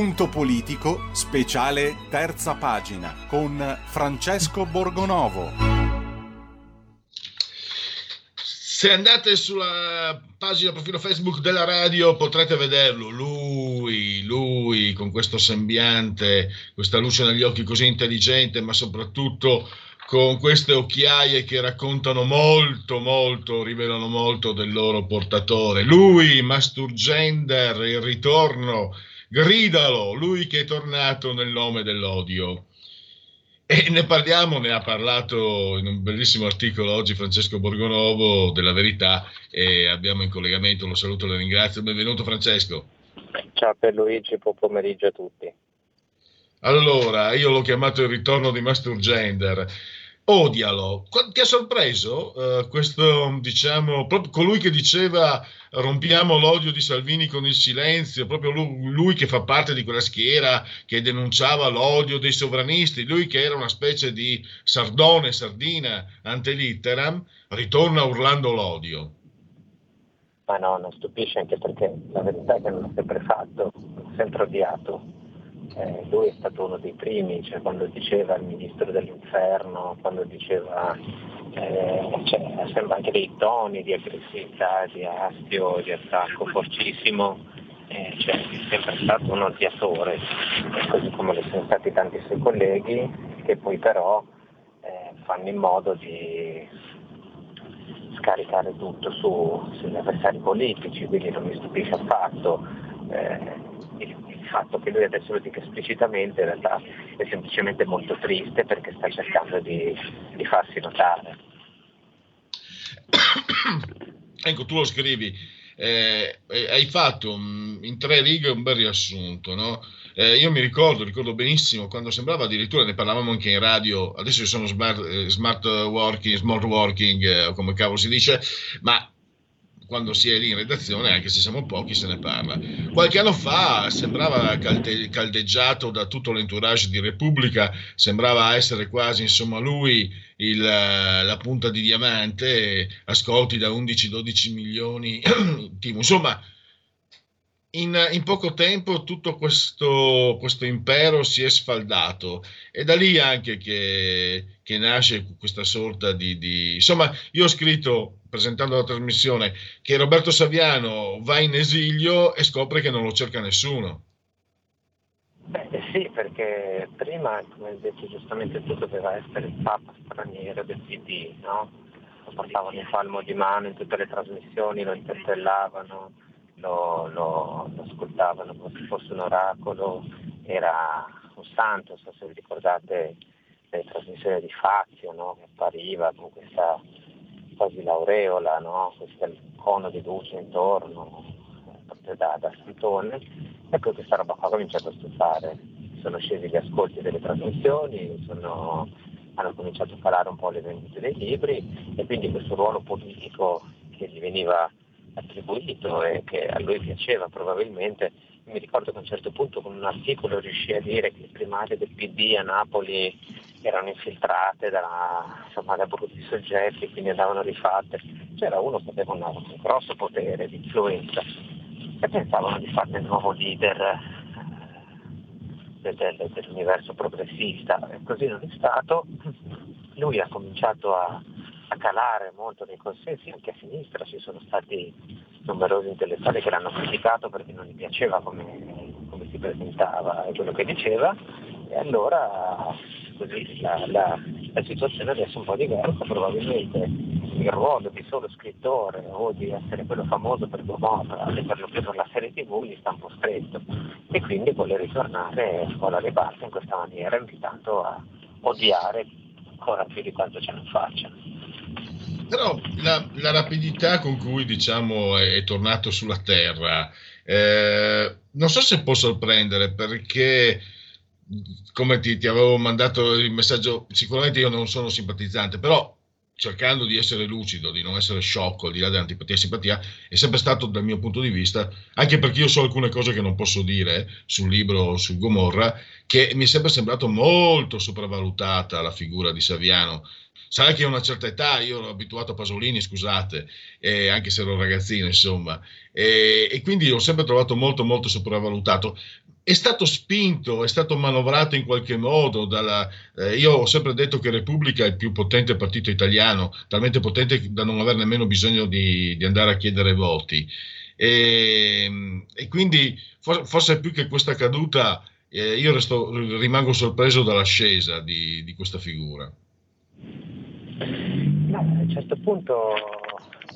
Punto politico, speciale terza pagina con Francesco Borgonovo. Se andate sulla pagina profilo Facebook della radio potrete vederlo, lui, lui con questo sembiante, questa luce negli occhi così intelligente, ma soprattutto con queste occhiaie che raccontano molto, molto, rivelano molto del loro portatore. Lui, Masturgender, il ritorno, gridalo, lui che è tornato nel nome dell'odio. E ne parliamo, ne ha parlato in un bellissimo articolo oggi Francesco Borgonovo della Verità e abbiamo in collegamento, lo saluto e lo ringrazio. Benvenuto Francesco. Ciao Pierluigi, buon pomeriggio a tutti. Allora, io l'ho chiamato il ritorno di Masturgender. Odialo. Ti ha sorpreso eh, questo, diciamo, proprio colui che diceva rompiamo l'odio di Salvini con il silenzio, proprio lui, lui che fa parte di quella schiera che denunciava l'odio dei sovranisti, lui che era una specie di sardone, sardina ante litteram, ritorna urlando l'odio. Ma no, non stupisce, anche perché la verità è che non l'ha sempre fatto, sempre odiato. Eh, lui è stato uno dei primi, cioè quando diceva il ministro dell'inferno, quando diceva, eh, cioè, sembra anche dei toni di aggressività, di astio, di attacco fortissimo, eh, cioè, è sempre stato un odiatore, eh, così come lo sono stati tanti suoi colleghi, che poi però eh, fanno in modo di scaricare tutto su, sugli avversari politici, quindi non mi stupisce affatto. Eh, Il fatto che lui adesso lo dica esplicitamente in realtà è semplicemente molto triste perché sta cercando di, di farsi notare. Ecco, tu lo scrivi, eh, hai fatto in tre righe un bel riassunto, no? Eh, io mi ricordo, ricordo benissimo quando sembrava, addirittura ne parlavamo anche in radio, adesso io sono smart, eh, smart working, smart working, eh, come cavolo si dice, ma quando si è lì in redazione, anche se siamo pochi, se ne parla. Qualche anno fa sembrava calde- caldeggiato da tutto l'entourage di Repubblica, sembrava essere quasi, insomma, lui il, la punta di diamante, ascolti da undici dodici milioni, insomma, in, in poco tempo tutto questo, questo impero si è sfaldato, e da lì anche che, che nasce questa sorta di, di... Insomma, io ho scritto, presentando la trasmissione, che Roberto Saviano va in esilio e scopre che non lo cerca nessuno. Beh sì, perché prima, come hai detto giustamente tu, doveva essere il Papa straniero del P D, no? Lo portavano in palmo di mano in tutte le trasmissioni, lo interpellavano, lo, lo, lo ascoltavano come se fosse un oracolo, era un santo, non so se vi ricordate le trasmissioni di Fazio, no? Che appariva con questa quasi l'aureola, no? Questo è il cono di luce intorno, proprio da, da Santone. Ecco, questa roba qua ha cominciato a stufare, sono scesi gli ascolti delle trasmissioni, sono, hanno cominciato a calare un po' le vendite dei libri e quindi questo ruolo politico che gli veniva attribuito e che a lui piaceva probabilmente. Mi ricordo che a un certo punto con un articolo riuscì a dire che le primarie del P D a Napoli erano infiltrate da, insomma, da brutti soggetti, quindi andavano rifatte. C'era uno che aveva un grosso potere di influenza e pensavano di farne il nuovo leader del, del, dell'universo progressista, e così non è stato. Lui ha cominciato a a calare molto nei consensi, anche a sinistra ci sono stati numerosi intellettuali che l'hanno criticato perché non gli piaceva come, come si presentava e quello che diceva, e allora così la, la, la situazione adesso è un po' diversa. Probabilmente il ruolo di solo scrittore o di essere quello famoso per Gomorra e per lo più per la serie tivù gli sta un po' stretto, e quindi vuole ritornare con la ribalta in questa maniera, invitando a odiare ancora più di quanto ce ne faccia. Però la, la rapidità con cui, diciamo, è, è tornato sulla terra, eh, non so se può sorprendere, perché come ti, ti avevo mandato il messaggio, sicuramente io non sono simpatizzante, però cercando di essere lucido, di non essere sciocco, al di là dell'antipatia e simpatia, è sempre stato dal mio punto di vista, anche perché io so alcune cose che non posso dire sul libro su Gomorra, che mi è sempre sembrato molto sopravvalutata la figura di Saviano. Sarà che a una certa età, io ero abituato a Pasolini, scusate, eh, anche se ero un ragazzino, insomma, eh, e quindi l'ho sempre trovato molto molto sopravvalutato. è stato spinto, è stato manovrato in qualche modo dalla, eh, io ho sempre detto che Repubblica è il più potente partito italiano, talmente potente da non aver nemmeno bisogno di, di andare a chiedere voti, e, e quindi for, forse più che questa caduta eh, io resto, rimango sorpreso dall'ascesa di, di questa figura. No, a un certo punto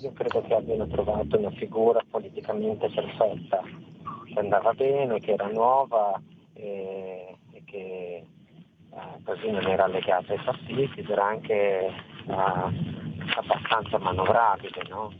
io credo che abbiano trovato una figura politicamente perfetta, che andava bene, che era nuova e, e che eh, così non era legata ai partiti ed era anche eh, abbastanza manovrabile, no?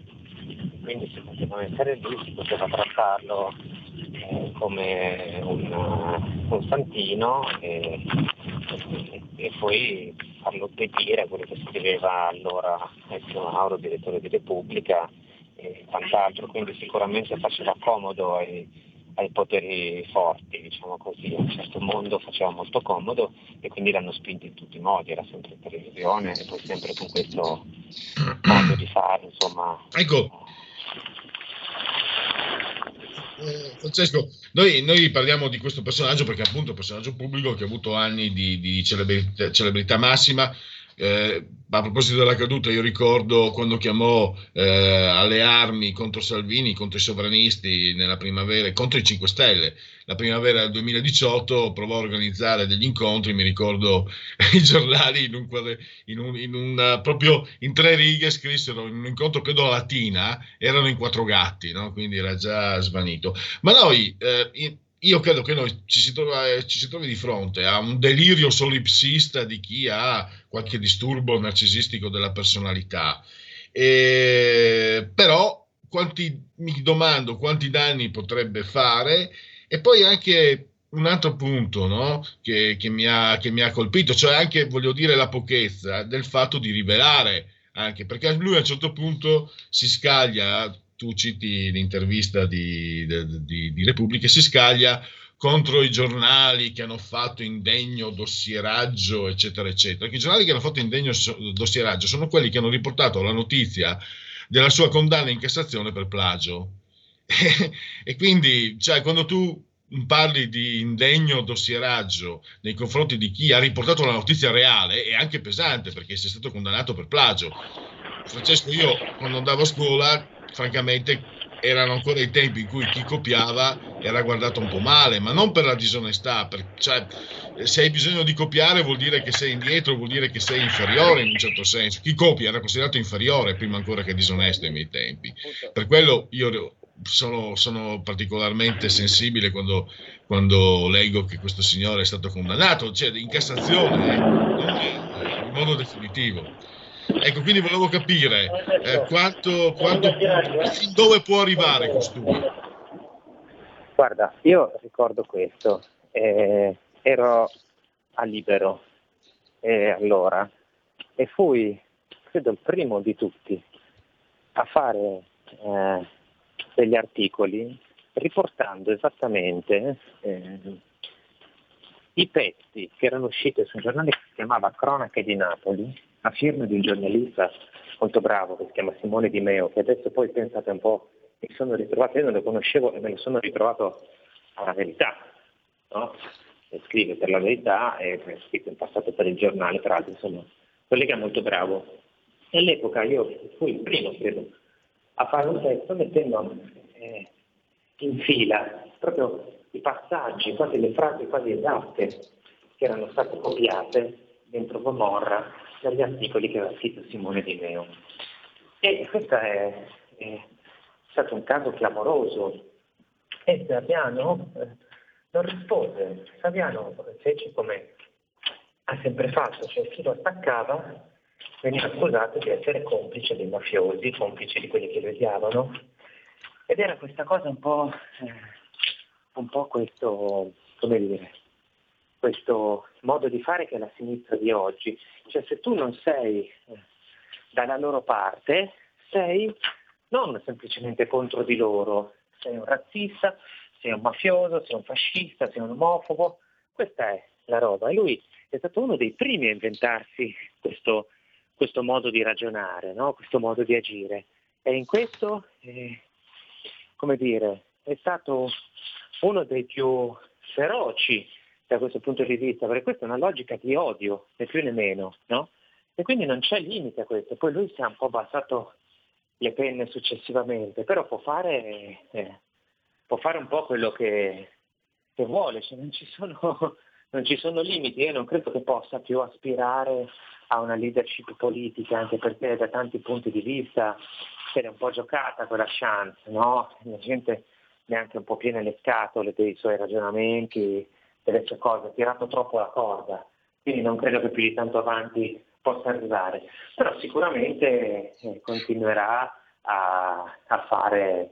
Quindi si poteva mettere lì, si poteva trattarlo eh, come un, un santino e, e, e poi farlo obbedire a quello che scriveva allora Ezio Mauro, direttore di Repubblica e quant'altro, quindi sicuramente faceva comodo ai ai poteri forti, diciamo così, a un certo mondo faceva molto comodo e quindi l'hanno spinto in tutti i modi, era sempre in televisione e poi sempre con questo modo di fare, insomma. Ecco, eh, Francesco, noi, noi parliamo di questo personaggio perché appunto è un personaggio pubblico che ha avuto anni di, di celebrità, celebrità massima. Eh, a proposito della caduta, io ricordo quando chiamò eh, alle armi contro Salvini, contro i sovranisti nella primavera, contro i cinque Stelle, la primavera del duemiladiciotto, provò a organizzare degli incontri, mi ricordo i giornali in un, in un, in un proprio in tre righe scrissero in un incontro credo a Latina, erano in quattro gatti, no? Quindi era già svanito, ma noi eh, in, io credo che noi ci si, trova, ci si trovi di fronte a un delirio solipsista di chi ha qualche disturbo narcisistico della personalità. E, però quanti, mi domando quanti danni potrebbe fare. E poi anche un altro punto, no? che, che, mi ha, che mi ha colpito, cioè anche, voglio dire, la pochezza del fatto di rivelare, anche perché lui a un certo punto si scaglia. Tu citi l'intervista di, di, di Repubblica, si scaglia contro i giornali che hanno fatto indegno dossieraggio, eccetera, eccetera. Che i giornali che hanno fatto indegno dossieraggio sono quelli che hanno riportato la notizia della sua condanna in Cassazione per plagio. E quindi, cioè, quando tu parli di indegno dossieraggio nei confronti di chi ha riportato la notizia reale, è anche pesante perché sei stato condannato per plagio. Francesco, io quando andavo a scuola, francamente erano ancora i tempi in cui chi copiava era guardato un po' male, ma non per la disonestà, per, cioè, se hai bisogno di copiare vuol dire che sei indietro, vuol dire che sei inferiore in un certo senso. Chi copia era considerato inferiore prima ancora che disonesto ai miei tempi. Per quello io sono, sono particolarmente sensibile quando, quando leggo che questo signore è stato condannato, cioè in Cassazione, eh, in modo definitivo. Ecco, quindi volevo capire eh, quanto, quanto, dove può arrivare costui. Guarda, io ricordo questo, eh, ero a Libero eh, allora e fui, credo, il primo di tutti a fare eh, degli articoli riportando esattamente eh, i pezzi che erano usciti su un giornale che si chiamava Cronache di Napoli, a firma di un giornalista molto bravo che si chiama Simone Di Meo, che adesso poi, pensate un po', mi sono ritrovato, io non lo conoscevo e me lo sono ritrovato alla Verità, no? E scrive per la Verità e è scritto in passato per il giornale, tra l'altro, insomma, un collega molto bravo. E all'epoca io fui il primo, credo, a fare un testo mettendo eh, in fila proprio i passaggi, quasi le frasi quasi esatte che erano state copiate dentro Gomorra dagli articoli che aveva scritto Simone Di Meo. E questo è, è stato un caso clamoroso. E Saviano eh, non rispose. Saviano fece come ha sempre fatto, cioè chi lo attaccava veniva accusato di essere complice dei mafiosi, complice di quelli che lo odiavano. Ed era questa cosa un po', eh, un po' questo, come dire, questo modo di fare che è la sinistra di oggi, cioè se tu non sei dalla loro parte, sei non semplicemente contro di loro, sei un razzista, sei un mafioso, sei un fascista, sei un omofobo, questa è la roba. E lui è stato uno dei primi a inventarsi questo, questo modo di ragionare, no? Questo modo di agire. E in questo, eh, come dire, è stato uno dei più feroci da questo punto di vista, perché questa è una logica di odio, né più né meno, no? E quindi non c'è limite a questo. Poi lui si è un po' abbassato le penne successivamente, però può fare, eh, può fare un po' quello che, che vuole, cioè non ci sono, non ci sono limiti. Io non credo che possa più aspirare a una leadership politica, anche perché da tanti punti di vista se l'è un po' giocata quella chance, no? La gente neanche un po' piena le scatole dei suoi ragionamenti, delle sue cose, ha tirato troppo la corda, quindi non credo che più di tanto avanti possa arrivare, però sicuramente continuerà a, a fare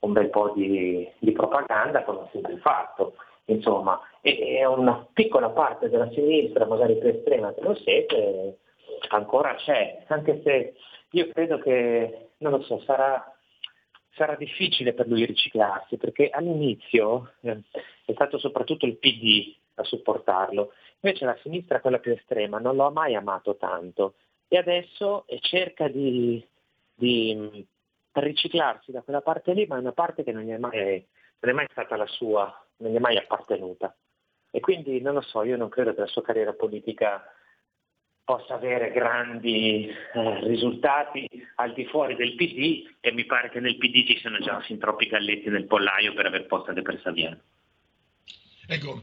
un bel po' di, di propaganda, come ha sempre fatto, insomma, e, e una piccola parte della sinistra, magari più estrema che lo siete, ancora c'è, anche se io credo che, non lo so, sarà... sarà difficile per lui riciclarsi, perché all'inizio eh, è stato soprattutto il P D a supportarlo, invece la sinistra, quella più estrema, non l'ho mai amato tanto, e adesso eh, cerca di, di riciclarsi da quella parte lì, ma è una parte che non gli è mai, non è mai stata la sua, non gli è mai appartenuta, e quindi non lo so, io non credo che la sua carriera politica possa avere grandi eh, risultati al di fuori del P D, e mi pare che nel P D ci siano già fin troppi galletti nel pollaio per aver posto anche per Saviano. Ecco,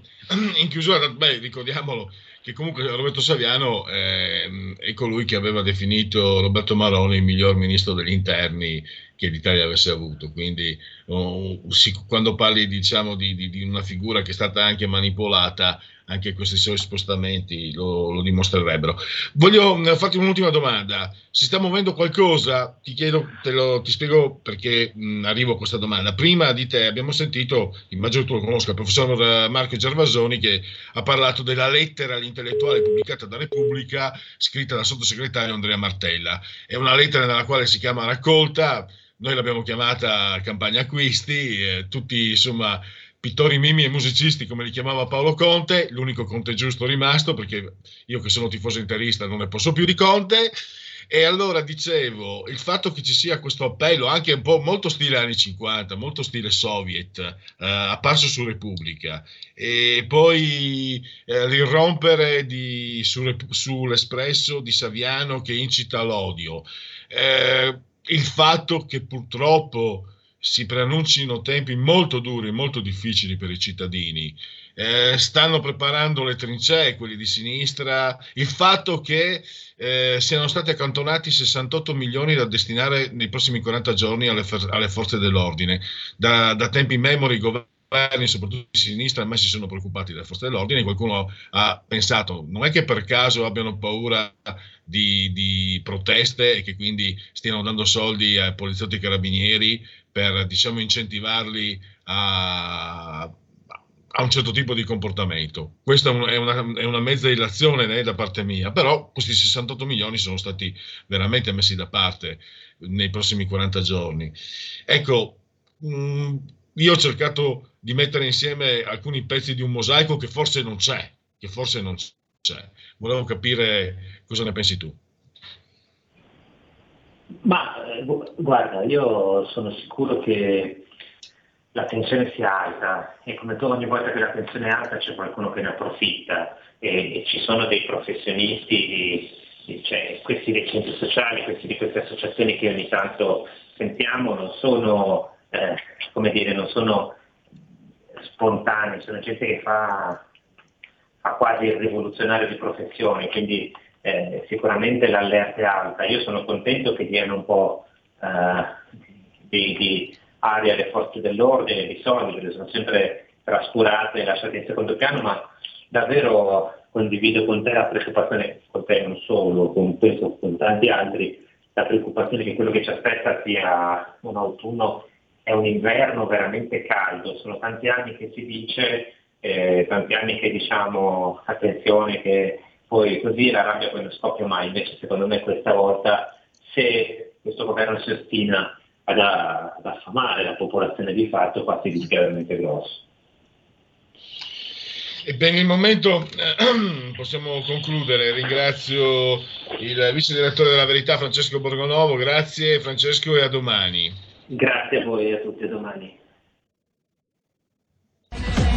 in chiusura, beh, ricordiamolo che comunque Roberto Saviano eh, è colui che aveva definito Roberto Maroni il miglior ministro degli interni che l'Italia avesse avuto, quindi oh, si, quando parli, diciamo, di, di, di una figura che è stata anche manipolata, anche questi suoi spostamenti lo, lo dimostrerebbero. Voglio farti un'ultima domanda. Si sta muovendo qualcosa? Ti chiedo, te lo, ti spiego perché mh, arrivo a questa domanda. Prima di te abbiamo sentito, immagino tu lo conosca, il professor Marco Gervasoni, che ha parlato della lettera all'intellettuale pubblicata da Repubblica, scritta dal sottosegretario Andrea Martella. È una lettera nella quale si chiama raccolta, noi l'abbiamo chiamata campagna acquisti, eh, tutti insomma... pittori, mimi e musicisti, come li chiamava Paolo Conte, l'unico Conte giusto rimasto, perché io che sono tifoso interista non ne posso più di Conte. E allora dicevo, il fatto che ci sia questo appello, anche un po' molto stile anni cinquanta, molto stile soviet, eh, apparso su Repubblica, e poi eh, l'irrompere di, su, sull'Espresso di Saviano che incita l'odio, eh, il fatto che purtroppo si preannunciano tempi molto duri, molto difficili per i cittadini, eh, stanno preparando le trincee, quelli di sinistra, il fatto che eh, siano stati accantonati sessantotto milioni da destinare nei prossimi quaranta giorni alle, alle forze dell'ordine, da, da tempi memori i governi, soprattutto di sinistra, mai si sono preoccupati delle forze dell'ordine, qualcuno ha pensato, non è che per caso abbiano paura di, di proteste e che quindi stiano dando soldi ai poliziotti e carabinieri, per, diciamo, incentivarli a, a un certo tipo di comportamento. Questa è una, è una mezza illazione, né, da parte mia, però questi sessantotto milioni sono stati veramente messi da parte nei prossimi quaranta giorni. Ecco, mh, io ho cercato di mettere insieme alcuni pezzi di un mosaico che forse non c'è, che forse non c'è. Volevo capire cosa ne pensi tu. Ma guarda, io sono sicuro che la tensione sia alta, e come tu, ogni volta che la tensione è alta c'è qualcuno che ne approfitta, e, e ci sono dei professionisti, cioè questi dei centri sociali, questi di queste associazioni che ogni tanto sentiamo, non sono, eh, come dire, non sono spontanei, sono gente che fa, fa quasi il rivoluzionario di professione, quindi Eh, sicuramente l'allerta è alta. Io sono contento che diano un po' eh, di, di aria alle forze dell'ordine, di soldi, perché sono sempre trascurate e lasciate in secondo piano, ma davvero condivido con te la preoccupazione, con te non solo, con penso con tanti altri, la preoccupazione che quello che ci aspetta sia un autunno e un inverno veramente caldo. Sono tanti anni che si dice, eh, tanti anni che diciamo attenzione che poi così la rabbia poi non scoppia mai, invece secondo me questa volta, se questo governo si ostina ad, ad affamare la popolazione di fatto, fa si rischia veramente grosso. Ebbene, il momento eh, possiamo concludere. Ringrazio il vice direttore della Verità Francesco Borgonovo, grazie Francesco e a domani. Grazie a voi e a tutti, a domani.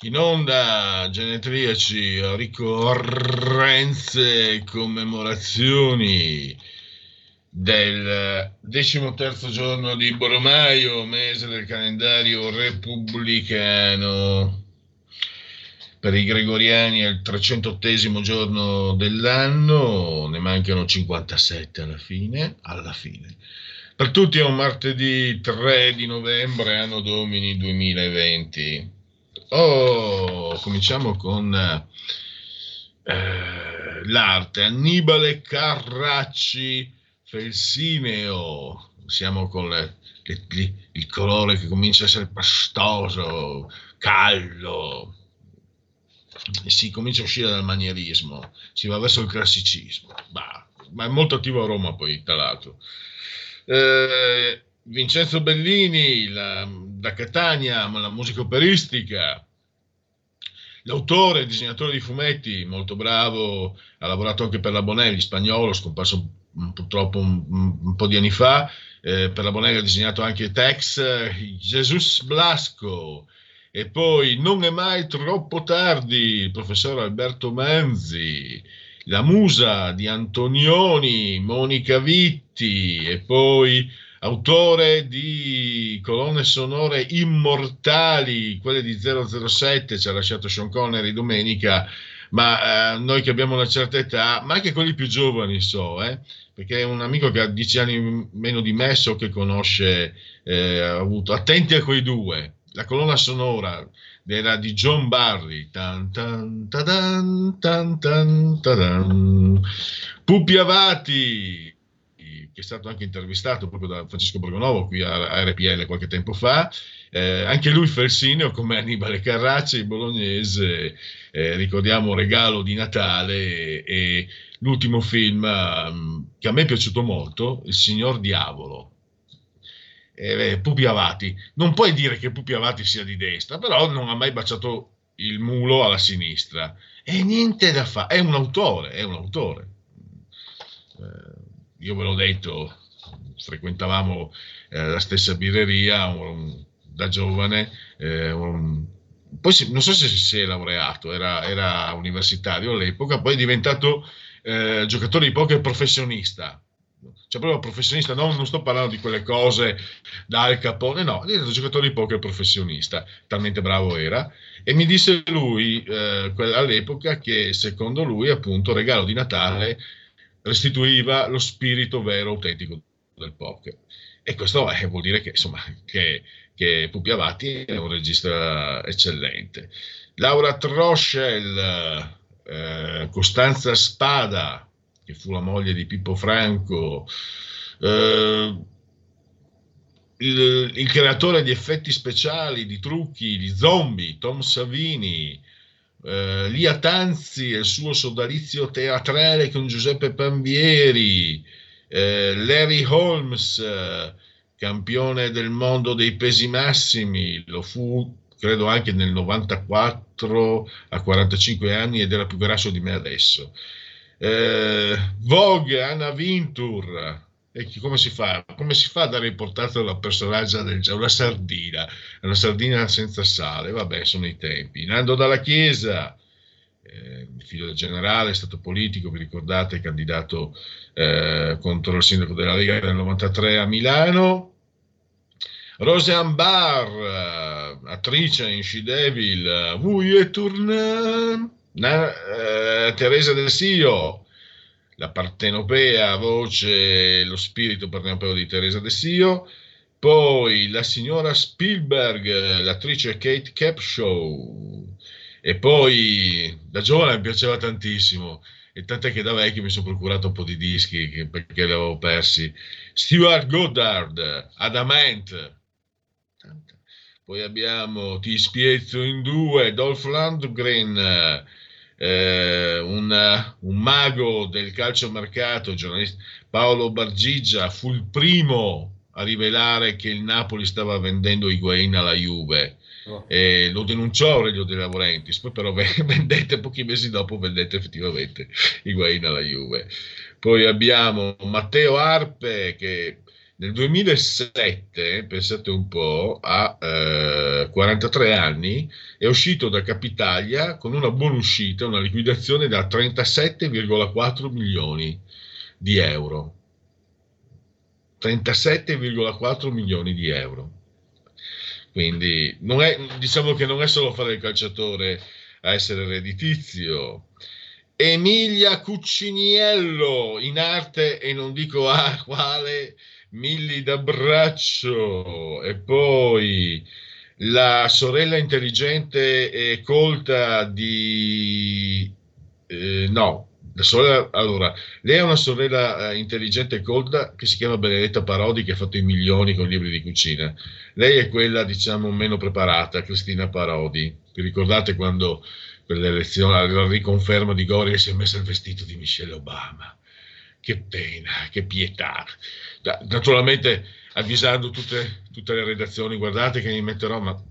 In onda genetriaci, ricorrenze e commemorazioni del decimoterzo giorno di Borromaio, mese del calendario repubblicano. Per i gregoriani è il trecentottesimo giorno dell'anno, ne mancano cinquantasette alla fine, alla fine. Per tutti è un martedì tre di novembre, anno domini duemilaventi. Oh, cominciamo con eh, l'arte. Annibale Carracci, Felsineo. Siamo con le, le, le, il colore che comincia a essere pastoso, caldo. E si comincia a uscire dal manierismo, si va verso il classicismo. Bah, ma è molto attivo a Roma poi, tra l'altro. Eh, Vincenzo Bellini, la, da Catania, la musica operistica, l'autore, disegnatore di fumetti, molto bravo, ha lavorato anche per la Bonelli, spagnolo, scomparso purtroppo un, un, un po' di anni fa, eh, per la Bonelli ha disegnato anche Tex, Jesus Blasco, e poi Non è mai troppo tardi, il professor Alberto Manzi, la musa di Antonioni, Monica Vitti, e poi autore di colonne sonore immortali, quelle di zero zero sette, ci ha lasciato Sean Connery domenica, ma eh, noi che abbiamo una certa età, ma anche quelli più giovani so, eh, perché è un amico che ha dieci anni meno di me, so che conosce, eh, ha avuto, attenti a quei due, la colonna sonora era di John Barry, tan tan tan tan tan tan. Pupi Avati, che è stato anche intervistato proprio da Francesco Borgonovo qui a R P L qualche tempo fa, eh, anche lui Felsineo come Annibale Carracci, bolognese, eh, ricordiamo Regalo di Natale e, e l'ultimo film um, che a me è piaciuto molto, Il Signor Diavolo, eh, Pupi Avati. Non puoi dire che Pupi Avati sia di destra, però non ha mai baciato il mulo alla sinistra, e niente da fare, è un autore, è un autore. Eh, Io ve l'ho detto, frequentavamo eh, la stessa birreria um, da giovane, eh, um, poi si, non so se si è laureato, era, era universitario all'epoca, poi è diventato eh, giocatore di poker professionista, cioè proprio professionista, no, non sto parlando di quelle cose da Al Capone, no, è diventato giocatore di poker professionista, talmente bravo era, e mi disse lui eh, all'epoca che secondo lui appunto Regalo di Natale restituiva lo spirito vero, autentico del poker. E questo è, vuol dire che, insomma, che, che Pupi Avati è un regista eccellente. Laura Troschel, eh, Costanza Spada, che fu la moglie di Pippo Franco, eh, il, il creatore di effetti speciali, di trucchi, di zombie, Tom Savini, Uh, Lia Tanzi e il suo sodalizio teatrale con Giuseppe Pambieri, uh, Larry Holmes, uh, campione del mondo dei pesi massimi, lo fu credo anche nel novantaquattro a quarantacinque anni ed era più grasso di me adesso, uh, Vogue, Anna Wintour. E come si fa? Come si fa a dare importanza alla personaggia del giallo? Una sardina, una sardina senza sale, vabbè, sono i tempi. Nando Dalla Chiesa, eh, figlio del generale, è stato politico, vi ricordate, candidato eh, contro il sindaco della Lega nel novantatré a Milano. Rose Ambar, attrice in She Devil, Vuille Tournant, eh, Teresa Del Sio, la partenopea, voce, lo spirito partenopeo di Teresa De Sio, poi la signora Spielberg, l'attrice Kate Capshaw, e poi da giovane mi piaceva tantissimo, e tant'è che da vecchio mi sono procurato un po' di dischi che, perché li avevo persi, Stewart Goddard, Adamant, poi abbiamo Ti spiezzo in due, Dolph Lundgren, eh, un, un mago del calciomercato, giornalista, Paolo Bargigia, fu il primo a rivelare che il Napoli stava vendendo Higuain alla Juve, oh. e lo denunciò Aurelio De Laurentiis, poi però vendette, pochi mesi dopo vendette effettivamente Higuain alla Juve. Poi abbiamo Matteo Arpe che nel duemilasette, pensate un po', ha eh, quarantatré anni, è uscito da Capitalia con una buona uscita, una liquidazione da trentasette virgola quattro milioni di euro. trentasette virgola quattro milioni di euro. Quindi non è, diciamo che non è solo fare il calciatore a essere redditizio. Emilia Cucciniello, in arte e non dico a quale, Milli d'Abbraccio, e poi la sorella intelligente e colta di... Eh, no. La sorella, allora, lei è una sorella eh, intelligente e colta che si chiama Benedetta Parodi, che ha fatto i milioni con libri di cucina. Lei è quella, diciamo, meno preparata, Cristina Parodi. Vi ricordate quando per l'elezione, la riconferma di Gori, si è messa il vestito di Michelle Obama? Che pena, che pietà. Da, naturalmente avvisando tutte, tutte le redazioni, guardate che mi metterò, ma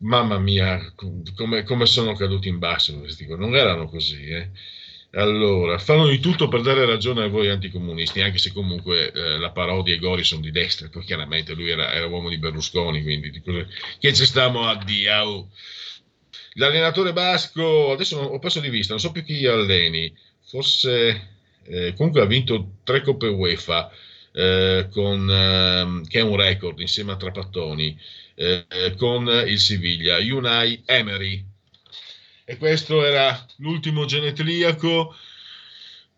mamma mia, come, come sono caduti in basso questi qua. Non erano così, eh. Allora, fanno di tutto per dare ragione a voi anticomunisti, anche se comunque eh, la Parodi e Gori sono di destra, poi chiaramente lui era, era uomo di Berlusconi, quindi di cosa... che ci stiamo a dia. Oh. L'allenatore basco, adesso non, ho perso di vista, non so più chi alleni, forse eh, comunque ha vinto tre coppe UEFA, eh, con, eh, che è un record insieme a Trapattoni, eh, con il Siviglia, Unai Emery. E questo era l'ultimo genetriaco.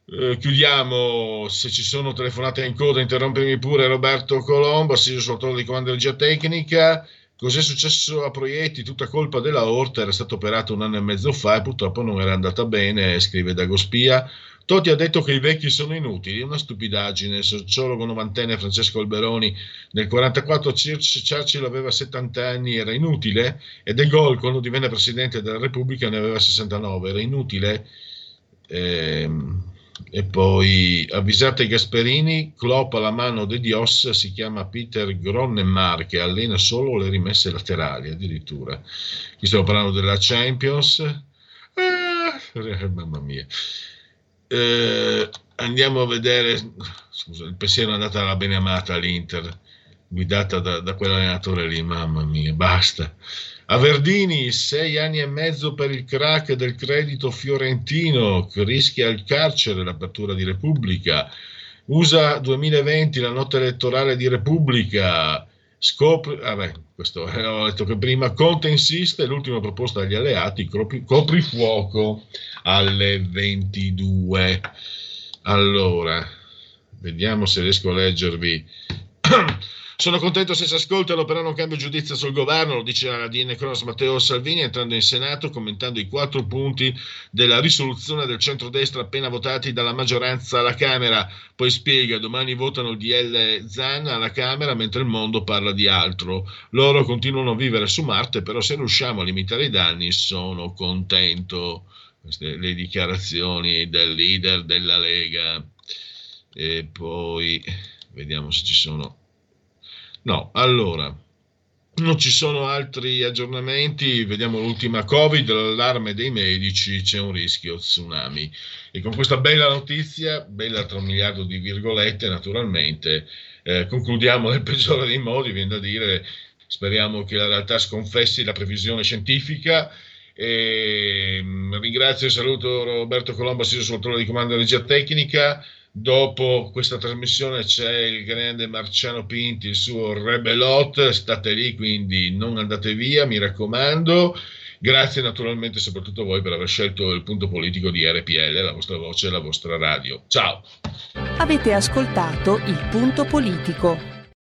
Eh, chiudiamo, se ci sono telefonate in coda interrompimi pure. Roberto Colombo, assiso sul toro di comando regia tecnica. Cos'è successo a Proietti? Tutta colpa della orta, era stato operato un anno e mezzo fa e purtroppo non era andata bene, scrive Dagospia. Totti ha detto che i vecchi sono inutili, una stupidaggine. Il sociologo novantenne Francesco Alberoni, nel quarantaquattro Churchill aveva settanta anni, era inutile, e De Gaulle quando divenne presidente della Repubblica ne aveva sessantanove, era inutile. E, e poi avvisate i Gasperini, Klopp alla mano de Dios, si chiama Peter Gronemar che allena solo le rimesse laterali addirittura. Qui stiamo parlando della Champions, ah, mamma mia. Eh, andiamo a vedere, scusa, il pensiero è andato alla beneamata all'Inter, guidata da, da quell'allenatore lì, mamma mia, basta. A Verdini, sei anni e mezzo per il crack del credito fiorentino, che rischia il carcere, l'apertura di Repubblica. U S A duemilaventi, la notte elettorale di Repubblica, scopre, vabbè, questo avevo detto che prima, Conte insiste, l'ultima proposta agli alleati, copri, coprifuoco alle ventidue. Allora, vediamo se riesco a leggervi. Sono contento se si ascoltano, però non cambio giudizio sul governo, lo dice la D N Cross Matteo Salvini entrando in Senato, commentando i quattro punti della risoluzione del centrodestra appena votati dalla maggioranza alla Camera. Poi spiega, domani votano il D L Zan alla Camera mentre il mondo parla di altro. Loro continuano a vivere su Marte, però se riusciamo a limitare i danni sono contento. Queste le dichiarazioni del leader della Lega. E poi vediamo se ci sono... No, allora, non ci sono altri aggiornamenti, vediamo l'ultima Covid, l'allarme dei medici, c'è un rischio tsunami. E con questa bella notizia, bella tra un miliardo di virgolette naturalmente, eh, concludiamo nel peggiore dei modi, viene da dire, speriamo che la realtà sconfessi la previsione scientifica. E, mh, ringrazio e saluto Roberto Colombo, assiso sul trono di comando della regia tecnica. Dopo questa trasmissione c'è il grande Marciano Pinti, il suo Rebelot, state lì, quindi non andate via, mi raccomando. Grazie naturalmente soprattutto a voi per aver scelto il punto politico di R P L, la vostra voce e la vostra radio. Ciao! Avete ascoltato il punto politico.